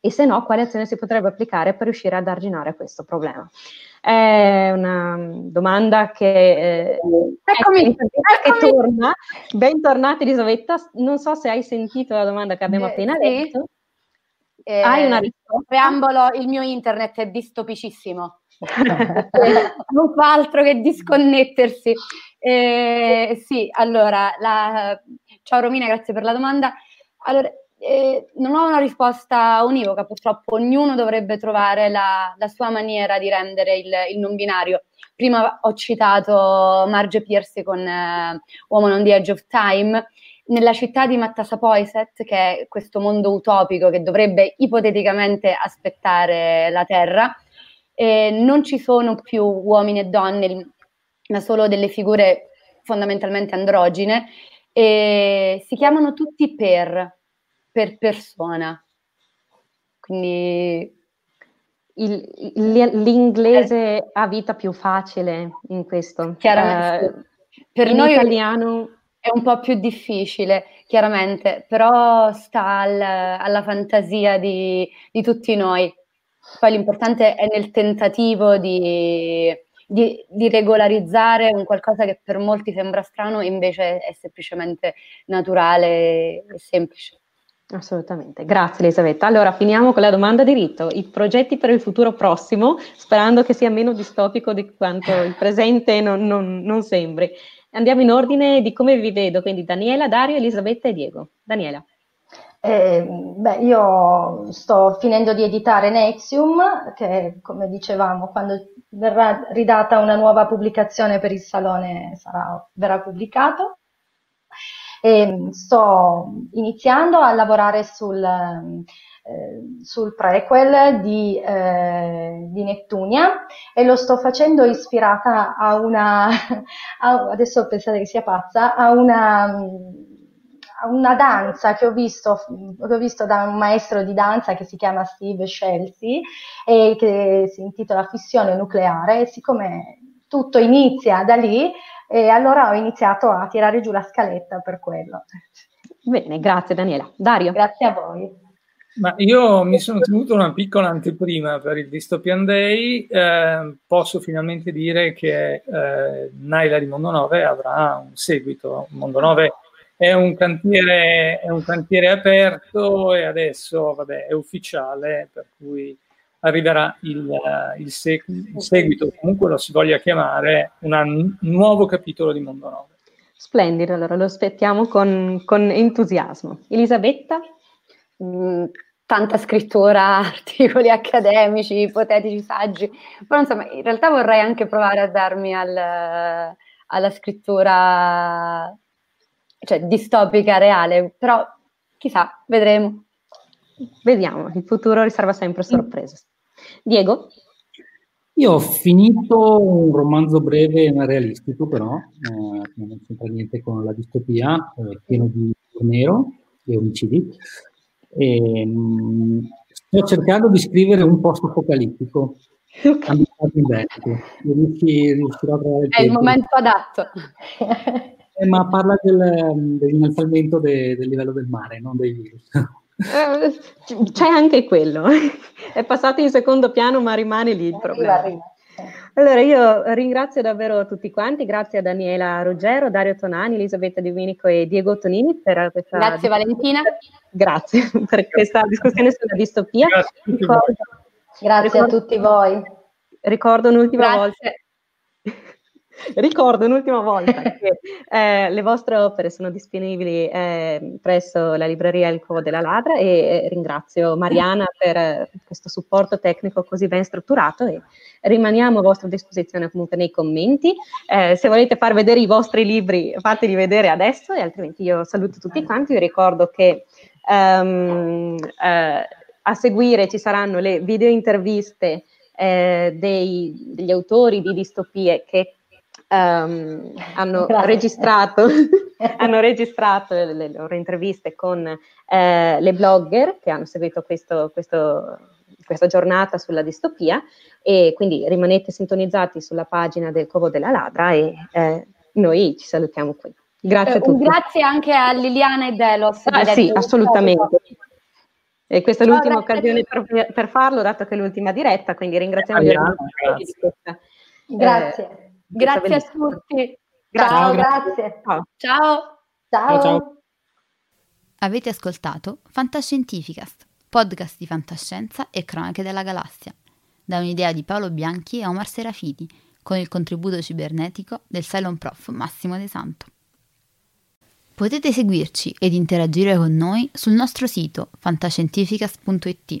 E se no, quale azione si potrebbe applicare per riuscire ad arginare questo problema? È una domanda che, eh, eccomi, eccomi. che torna. Bentornata Elisabetta, non so se hai sentito la domanda che abbiamo eh, appena detto. Eh, hai una risposta? Preambolo, il mio internet è distopicissimo. Non fa altro che disconnettersi. Eh, sì, allora, la... ciao Romina, grazie per la domanda. Allora, eh, non ho una risposta univoca, purtroppo ognuno dovrebbe trovare la, la sua maniera di rendere il, il non binario. Prima ho citato Marge Pierce con eh, Woman on the Edge of Time. Nella città di Mattasapoiset, che è questo mondo utopico che dovrebbe ipoteticamente aspettare la Terra, eh, non ci sono più uomini e donne, ma solo delle figure fondamentalmente androgine, e si chiamano tutti per, per persona. Quindi il, l'inglese eh. ha vita più facile in questo. Chiaramente. Eh, per in noi italiano è un po' più difficile, chiaramente, però sta al, alla fantasia di, di tutti noi. Poi l'importante è nel tentativo di, di, di regolarizzare un qualcosa che per molti sembra strano, invece è semplicemente naturale e semplice. Assolutamente, grazie Elisabetta. Allora finiamo con la domanda di rito, i progetti per il futuro prossimo, sperando che sia meno distopico di quanto il presente non, non, non sembri. Andiamo in ordine di come vi vedo, quindi Daniela, Dario, Elisabetta e Diego. Daniela. Eh, beh, io sto finendo di editare Nexium, che come dicevamo, quando verrà ridata una nuova pubblicazione per il Salone sarà, verrà pubblicato. E sto iniziando a lavorare sul, eh, sul prequel di, eh, di Necturia, e lo sto facendo ispirata a una, a, adesso pensate che sia pazza, a una, a una danza che ho, visto, che ho visto da un maestro di danza che si chiama Steve Chelsea e che si intitola Fissione nucleare, e siccome tutto inizia da lì, e allora ho iniziato a tirare giù la scaletta per quello. Bene, grazie Daniela. Dario? Grazie a voi. Ma io mi sono tenuto una piccola anteprima per il Dystopian Day. Eh, posso finalmente dire che eh, Naila di Mondo Nove avrà un seguito. Mondo Nove è un cantiere, è un cantiere aperto, e adesso vabbè, è ufficiale, per cui arriverà il, uh, il, seg- il seguito, comunque lo si voglia chiamare, una, un nuovo capitolo di Mondo Nove. Splendido, allora lo aspettiamo con, con entusiasmo. Elisabetta? Mm, tanta scrittura, articoli accademici, ipotetici saggi, però insomma in realtà vorrei anche provare a darmi al, alla scrittura, cioè distopica reale, però chissà, vedremo. Vediamo, il futuro riserva sempre sorprese. Diego? Io ho finito un romanzo breve ma realistico, però, eh, non c'entra niente con la distopia, eh, pieno di nero e omicidi. E, mh, sto cercando di scrivere un post-apocalittico. Okay. È il momento adatto. Eh, ma parla del, dell'innalzamento de, del livello del mare, non dei virus. C'è anche quello, è passato in secondo piano ma rimane lì il problema. Allora io ringrazio davvero tutti quanti, grazie a Daniela Ruggero, Dario Tonani, Elisabetta Di Minico e Diego Tonini per questa grazie Valentina grazie per questa discussione sulla distopia. Grazie, ricordo, grazie ricordo, a tutti voi ricordo un'ultima grazie. volta Ricordo un'ultima volta che eh, le vostre opere sono disponibili eh, presso la libreria Il Covo della Ladra, e eh, ringrazio Mariana per eh, questo supporto tecnico così ben strutturato, e rimaniamo a vostra disposizione comunque nei commenti. Eh, se volete far vedere i vostri libri, fateli vedere adesso, e altrimenti io saluto tutti quanti. Vi ricordo che um, eh, a seguire ci saranno le video interviste eh, dei, degli autori di distopie che Um, hanno, registrato, hanno registrato le, le loro interviste con eh, le blogger che hanno seguito questo, questo, questa giornata sulla distopia, e quindi rimanete sintonizzati sulla pagina del Covo della Ladra, e eh, noi ci salutiamo qui. Grazie eh, a tutti. Un grazie anche a Liliana e Delos. Ah, sì, assolutamente. E questa è no, l'ultima occasione per, per farlo, dato che è l'ultima diretta, quindi ringraziamo gli organizzatori di questa. Grazie. Eh, Grazie a tutti. Ciao, grazie. Ciao. Ciao. Ciao. Ciao. Avete ascoltato Fantascientificast, podcast di fantascienza e cronache della galassia, da un'idea di Paolo Bianchi e Omar Serafiti, con il contributo cibernetico del Cylon Prof Massimo De Santo. Potete seguirci ed interagire con noi sul nostro sito fantascientificast punto it,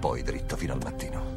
Poi dritto fino al mattino.